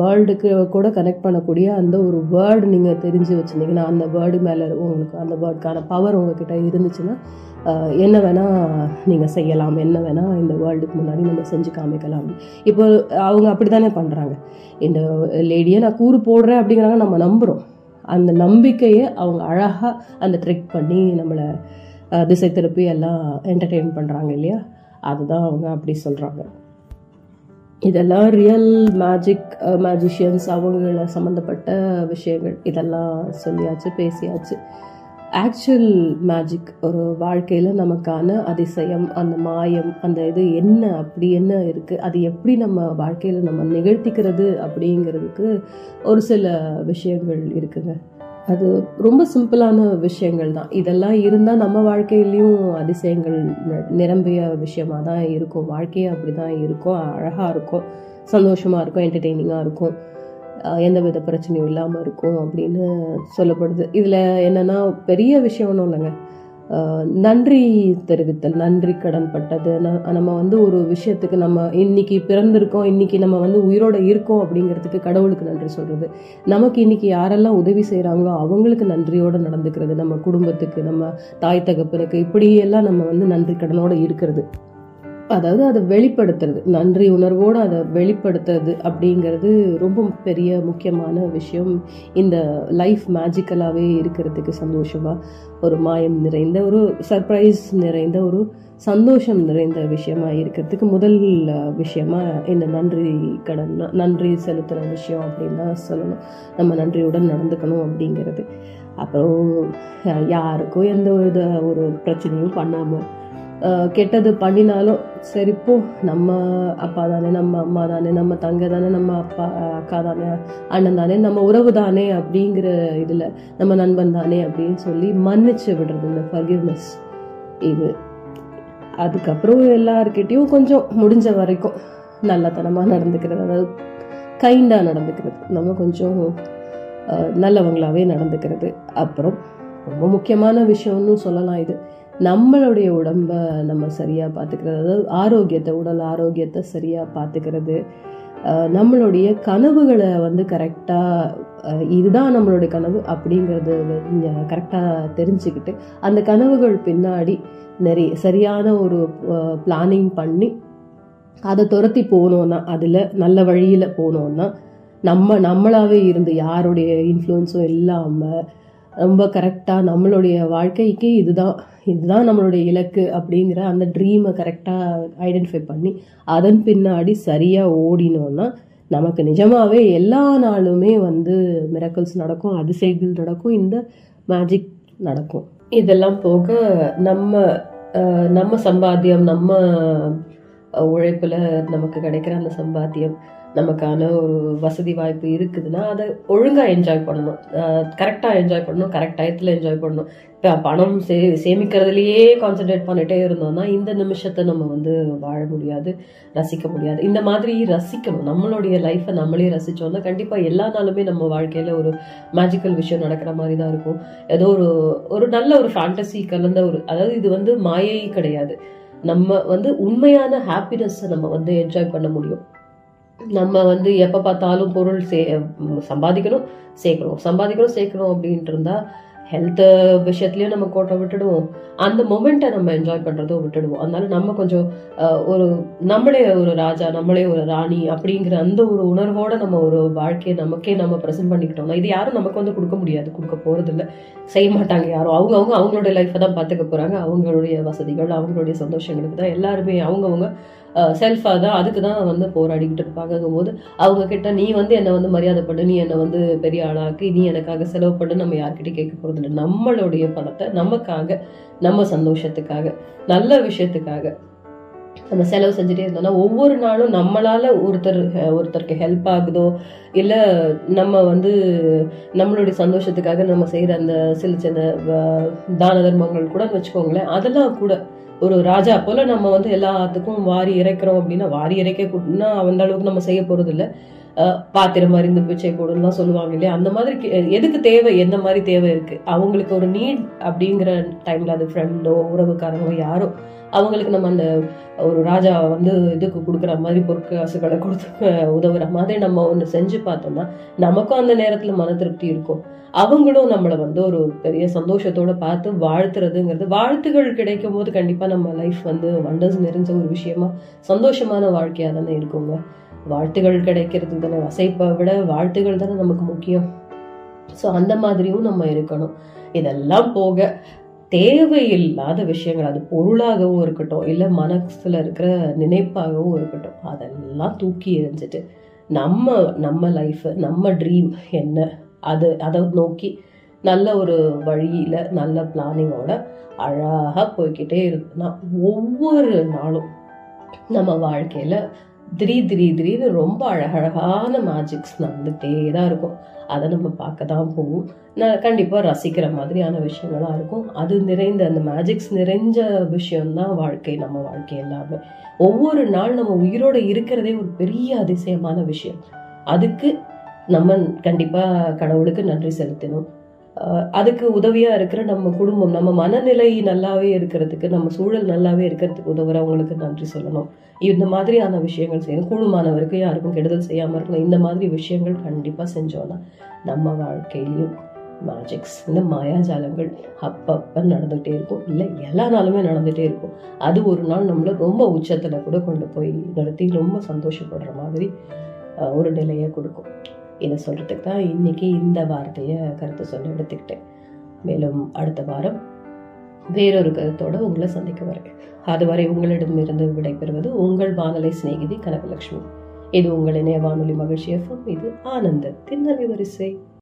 வேர்ல்டுக்கு கூட கனெக்ட் பண்ணக்கூடிய அந்த ஒரு வேர்டு நீங்கள் தெரிஞ்சு வச்சுருந்தீங்கன்னா, அந்த வேர்டு மேலே உங்களுக்கு அந்த வேர்டுக்கான பவர் உங்ககிட்ட இருந்துச்சுன்னா, என்ன வேணால் நீங்கள் செய்யலாம், என்ன வேணால் இந்த வேர்ல்டுக்கு முன்னாடி நம்ம செஞ்சு காமிக்கலாம். இப்போ அவங்க அப்படி தானே பண்ணுறாங்க, இந்த லேடியை நான் கூறு போடுறேன் அப்படிங்கிறாங்க, நம்ம நம்புகிறோம். அந்த நம்பிக்கையை அவங்க அழகாக அந்த ட்ரிக் பண்ணி நம்மளை திசை திருப்பி எல்லாம் என்டர்டெயின் பண்ணுறாங்க இல்லையா, அதுதான் அவங்க அப்படி சொல்கிறாங்க. இதெல்லாம் ரியல் மேஜிஷியன்ஸ் அவங்கள சம்மந்தப்பட்ட விஷயங்கள் இதெல்லாம் சொல்லியாச்சு, பேசியாச்சு. ஆக்சுவல் மேஜிக் ஒரு வாழ்க்கையில் நமக்கான அதிசயம், அந்த மாயம், அந்த இது என்ன அப்படி என்ன இருக்குது, அது எப்படி நம்ம வாழ்க்கையில் நம்ம நிகழ்த்திக்கிறது அப்படிங்கிறதுக்கு ஒரு சில விஷயங்கள் இருக்குங்க. அது ரொம்ப சிம்பிளான விஷயங்கள் தான். இதெல்லாம் இருந்தால் நம்ம வாழ்க்கையிலையும் அதிசயங்கள் நிரம்பிய விஷயமாக தான் இருக்கும், வாழ்க்கையே அப்படி தான் இருக்கும், அழகாக இருக்கும், சந்தோஷமாக இருக்கும், என்டர்டெய்னிங்காக இருக்கும், எந்தவித பிரச்சனையும் இல்லாமல் இருக்கும் அப்படின்னு சொல்லப்படுது. இதில் என்னென்னா பெரிய விஷயம் ஒன்றும் இல்லைங்க, நன்றி தெரிவித்தல், நன்றி கடன் பட்டது. நம்ம வந்து ஒரு விஷயத்துக்கு நம்ம இன்னைக்கு பிறந்திருக்கோம், இன்னைக்கு நம்ம வந்து உயிரோடு இருக்கோம் அப்படிங்கிறதுக்கு கடவுளுக்கு நன்றி சொல்கிறது. நமக்கு இன்னைக்கு யாரெல்லாம் உதவி செய்கிறாங்களோ அவங்களுக்கு நன்றியோடு நடந்துக்கிறது, நம்ம குடும்பத்துக்கு, நம்ம தாய் தகப்பனுக்கு, இப்படியெல்லாம் நம்ம வந்து நன்றி கடனோடு இருக்கிறது. அதாவது அதை வெளிப்படுத்துறது, நன்றி உணர்வோடு அதை வெளிப்படுத்துறது அப்படிங்கிறது ரொம்ப பெரிய முக்கியமான விஷயம். இந்த லைஃப் மேஜிக்கலாகவே இருக்கிறதுக்கு, சந்தோஷமாக, ஒரு மாயம் நிறைந்த, ஒரு சர்ப்ரைஸ் நிறைந்த, ஒரு சந்தோஷம் நிறைந்த விஷயமாக இருக்கிறதுக்கு முதல் விஷயமாக இந்த நன்றி கடன், நன்றி செலுத்துகிற விஷயம் அப்படின்னு தான் சொல்லணும். நம்ம நன்றியுடன் நடந்துக்கணும் அப்படிங்கிறது. அப்புறம் யாருக்கும் எந்த வித ஒரு பிரச்சனையும் பண்ணாமல், கெட்டது பண்ணினாலும் சரிப்போ நம்ம அப்பா தானே, நம்ம அம்மா தானே, நம்ம தங்கை தானே, நம்ம அக்கா தானே, அண்ணன் தானே, நம்ம உறவு தானே அப்படிங்கிற இதில், நம்ம நண்பன் தானே அப்படின்னு சொல்லி மன்னிச்சு விடுறது, இந்த ஃபர்கிவ்னஸ் இது. அதுக்கப்புறம் எல்லாருக்கிட்டையும் கொஞ்சம் முடிஞ்ச வரைக்கும் நல்லத்தனமாக நடந்துக்கிறது, அதாவது கைண்டாக நடந்துக்கிறது, நம்ம கொஞ்சம் நல்லவங்களாகவே நடந்துக்கிறது. அப்புறம் ரொம்ப முக்கியமான விஷயம்னு சொல்லலாம் இது, நம்மளுடைய உடம்பை நம்ம சரியாக பார்த்துக்கிறது, அதாவது ஆரோக்கியத்தை, உடல் ஆரோக்கியத்தை சரியாக பார்த்துக்கிறது, நம்மளுடைய கனவுகளை வந்து கரெக்டாக, இதுதான் நம்மளுடைய கனவு அப்படிங்கிறது கரெக்டாக தெரிஞ்சுக்கிட்டு, அந்த கனவுகள் பின்னாடி நிறைய சரியான ஒரு பிளானிங் பண்ணி அதை துரத்தி போனோன்னா, அதில் நல்ல வழியில் போனோன்னா, நம்மளாவே இருந்து யாருடைய இன்ஃப்ளூயன்ஸும் இல்லாமல் ரொம்ப கரெக்டாக நம்மளுடைய வாழ்க்கைக்கு இதுதான் நம்மளுடைய இலக்கு அப்படிங்கிற அந்த ட்ரீமை கரெக்டாக ஐடென்டிஃபை பண்ணி அதன் பின்னாடி சரியாக ஓடினோன்னா நமக்கு நிஜமாகவே எல்லா நாளுமே மிராக்கிள்ஸ் நடக்கும், அதிசயங்கள் நடக்கும், இந்த மேஜிக் நடக்கும். இதெல்லாம் போக நம்ம சம்பாத்தியம், நம்ம உழைப்பில் நமக்கு கிடைக்கிற அந்த சம்பாத்தியம், நமக்கான ஒரு வசதி வாய்ப்பு இருக்குதுன்னா அதை ஒழுங்காக என்ஜாய் பண்ணணும், கரெக்டாக என்ஜாய் பண்ணணும், கரெக்ட் டயத்தில் என்ஜாய் பண்ணணும். இப்போ பணம் சேமிக்கிறதுலையே கான்சென்ட்ரேட் பண்ணிகிட்டே இருந்தோம்னா இந்த நிமிஷத்தை நம்ம வாழ முடியாது, ரசிக்க முடியாது. இந்த மாதிரி ரசிக்கணும், நம்மளுடைய லைஃப்பை நம்மளே ரசித்தோம்னா கண்டிப்பாக எல்லா நாளுமே நம்ம வாழ்க்கையில் ஒரு மேஜிக்கல் விஷயம் நடக்கிற மாதிரி தான் இருக்கும். ஏதோ ஒரு நல்ல ஒரு ஃபேண்டசி கலந்த ஒரு, அதாவது இது மாயை கிடையாது, நம்ம உண்மையான ஹாப்பினஸ்ஸை நம்ம என்ஜாய் பண்ண முடியும். நம்ம எப்போ பார்த்தாலும் பொருள் சம்பாதிக்கணும் சேர்க்கணும் அப்படின்ட்டு இருந்தா ஹெல்த் விஷயத்துலயும் நம்ம கோட்டை விட்டுடுவோம், அந்த மொமெண்ட்டை நம்ம என்ஜாய் பண்றதும் விட்டுடுவோம். அதனால நம்ம கொஞ்சம் ஒரு நம்மளே ஒரு ராஜா, நம்மளே ஒரு ராணி அப்படிங்கிற அந்த ஒரு உணர்வோட நம்ம ஒரு வாழ்க்கையை நமக்கே நம்ம ப்ரெசென்ட் பண்ணிக்கிட்டோம்னா இது யாரும் நமக்கு கொடுக்க முடியாது, கொடுக்க போறது இல்லை, செய்ய மாட்டாங்க யாரும். அவங்க அவங்களுடைய லைஃப்பை தான் பார்த்துக்க போறாங்க, அவங்களுடைய வசதிகள், அவங்களுடைய சந்தோஷங்களுக்கு தான் எல்லாருமே அவங்கவுங்க செல்ஃபாக தான் அதுக்கு தான் போராடிக்கிட்டு இருப்பாங்கங்கும் போது அவங்க கிட்ட நீ என்னை மரியாதை பண்ணு, நீ என்னை பெரிய ஆளாக்கு, நீ எனக்காக செலவு பண்ணு, நம்ம யார்கிட்ட கேட்க போகிறது இல்லை. நம்மளுடைய பணத்தை நமக்காக, நம்ம சந்தோஷத்துக்காக, நல்ல விஷயத்துக்காக நம்ம செலவு செஞ்சுட்டே இருந்தோம்னா ஒவ்வொரு நாளும் நம்மளால் ஒருத்தருக்கு ஹெல்ப் ஆகுதோ இல்லை நம்ம நம்மளுடைய சந்தோஷத்துக்காக நம்ம செய்கிற அந்த சில சின்ன தான தர்மங்கள் கூட வச்சுக்கோங்களேன், அதெல்லாம் கூட ஒரு ராஜா போல நம்ம எல்லாத்துக்கும் வாரி இறைக்கிறோம் அப்படின்னா வாரி இறைக்கனா அந்த அளவுக்கு நம்ம செய்ய போறது இல்லை. பாத்திரம் மாதிரி இந்த பிச்சை போடுன்னு தான் சொல்லுவாங்க இல்லையா, அந்த மாதிரி எதுக்கு தேவை, எந்த மாதிரி தேவை இருக்கு, அவங்களுக்கு ஒரு நீட் அப்படிங்கிற டைம்ல அது ஃப்ரெண்டோ உறவுக்காரங்களோ யாரோ அவங்களுக்கு நம்ம அந்த ஒரு ராஜா இதுக்கு கொடுக்குற மாதிரி பொற்காசுகளை கொடுத்து உதவுற மாதிரி நம்ம ஒன்று செஞ்சு பார்த்தோம்னா நமக்கும் அந்த நேரத்தில் மன திருப்தி இருக்கும், அவங்களும் நம்மளை ஒரு பெரிய சந்தோஷத்தோட பார்த்து வாழ்த்துறதுங்கிறது. வாழ்த்துகள் கிடைக்கும் போது கண்டிப்பாக நம்ம லைஃப் வண்டர்ஸ் நிறைஞ்ச ஒரு விஷயமா, சந்தோஷமான வாழ்க்கையாக தானே இருக்குங்க. வாழ்த்துகள் கிடைக்கிறதுக்கு தானே, வசைப்பை விட வாழ்த்துகள் தானே நமக்கு முக்கியம். ஸோ அந்த மாதிரியும் நம்ம இருக்கணும். இதெல்லாம் போக தேவையில்லாத விஷயங்கள், அது பொருளாகவும் இருக்கட்டும் இல்லை மனசுல இருக்கிற நினைப்பாகவும் இருக்கட்டும், அதெல்லாம் தூக்கி எறிஞ்சிட்டு நம்ம லைஃப், நம்ம ட்ரீம் என்ன அதை நோக்கி நல்ல ஒரு வழியில நல்ல பிளானிங்கோட அழகாக போய்கிட்டே இருந்தோம்னா ஒவ்வொரு நாளும் நம்ம வாழ்க்கையில திடீர்னு ரொம்ப அழகழகான மேஜிக்ஸ் நடந்துகிட்டே தான் இருக்கும். அதை நம்ம பார்க்க தான் போவோம், கண்டிப்பாக ரசிக்கிற மாதிரியான விஷயங்களாக இருக்கும். அது நிறைந்த அந்த மேஜிக்ஸ் நிறைஞ்ச விஷயம்தான் வாழ்க்கை, நம்ம வாழ்க்கை எல்லாமே. ஒவ்வொரு நாள் நம்ம உயிரோடு இருக்கிறதே ஒரு பெரிய அதிசயமான விஷயம். அதுக்கு நம்ம கண்டிப்பாக கடவுளுக்கு நன்றி செலுத்தணும். அதுக்கு உதவியாக இருக்கிற நம்ம குடும்பம், நம்ம மனநிலை நல்லாவே இருக்கிறதுக்கு, நம்ம சூழல் நல்லாவே இருக்கிறதுக்கு உதவுறவங்களுக்கு நன்றி சொல்லணும். இந்த மாதிரியான விஷயங்கள் செய்யணும். குழுமானவருக்கும் யாருக்கும் கெடுதல் செய்யாமல் இருக்கணும். இந்த மாதிரி விஷயங்கள் கண்டிப்பாக செஞ்சோன்னா நம்ம வாழ்க்கையிலையும் மேஜிக்ஸ், இந்த மாயாஜாலங்கள் அப்பப்போ நடந்துகிட்டே இருக்கும், இல்லை எல்லா நாளுமே நடந்துகிட்டே இருக்கும். அது ஒரு நாள் நம்மளை ரொம்ப உச்சத்தில் கூட கொண்டு போய் நடத்தி ரொம்ப சந்தோஷப்படுற மாதிரி ஒரு நிலையை கொடுக்கும். இதை சொல்கிறதுக்கு தான் இன்றைக்கி இந்த வார்த்தையை கருத்து சொல்ல எடுத்துக்கிட்டேன். மேலும் அடுத்த வாரம் வேறொரு கருத்தோடு உங்களை சந்திக்க வரேன். அதுவரை உங்களிடமிருந்து விடைபெறுவது உங்கள் வானொலி சிநேகிதி கனகலட்சுமி. இது உங்கள் இணைய வானொலி மகிழ்ச்சி FM. இது ஆனந்தத்தின் அலைவரிசை.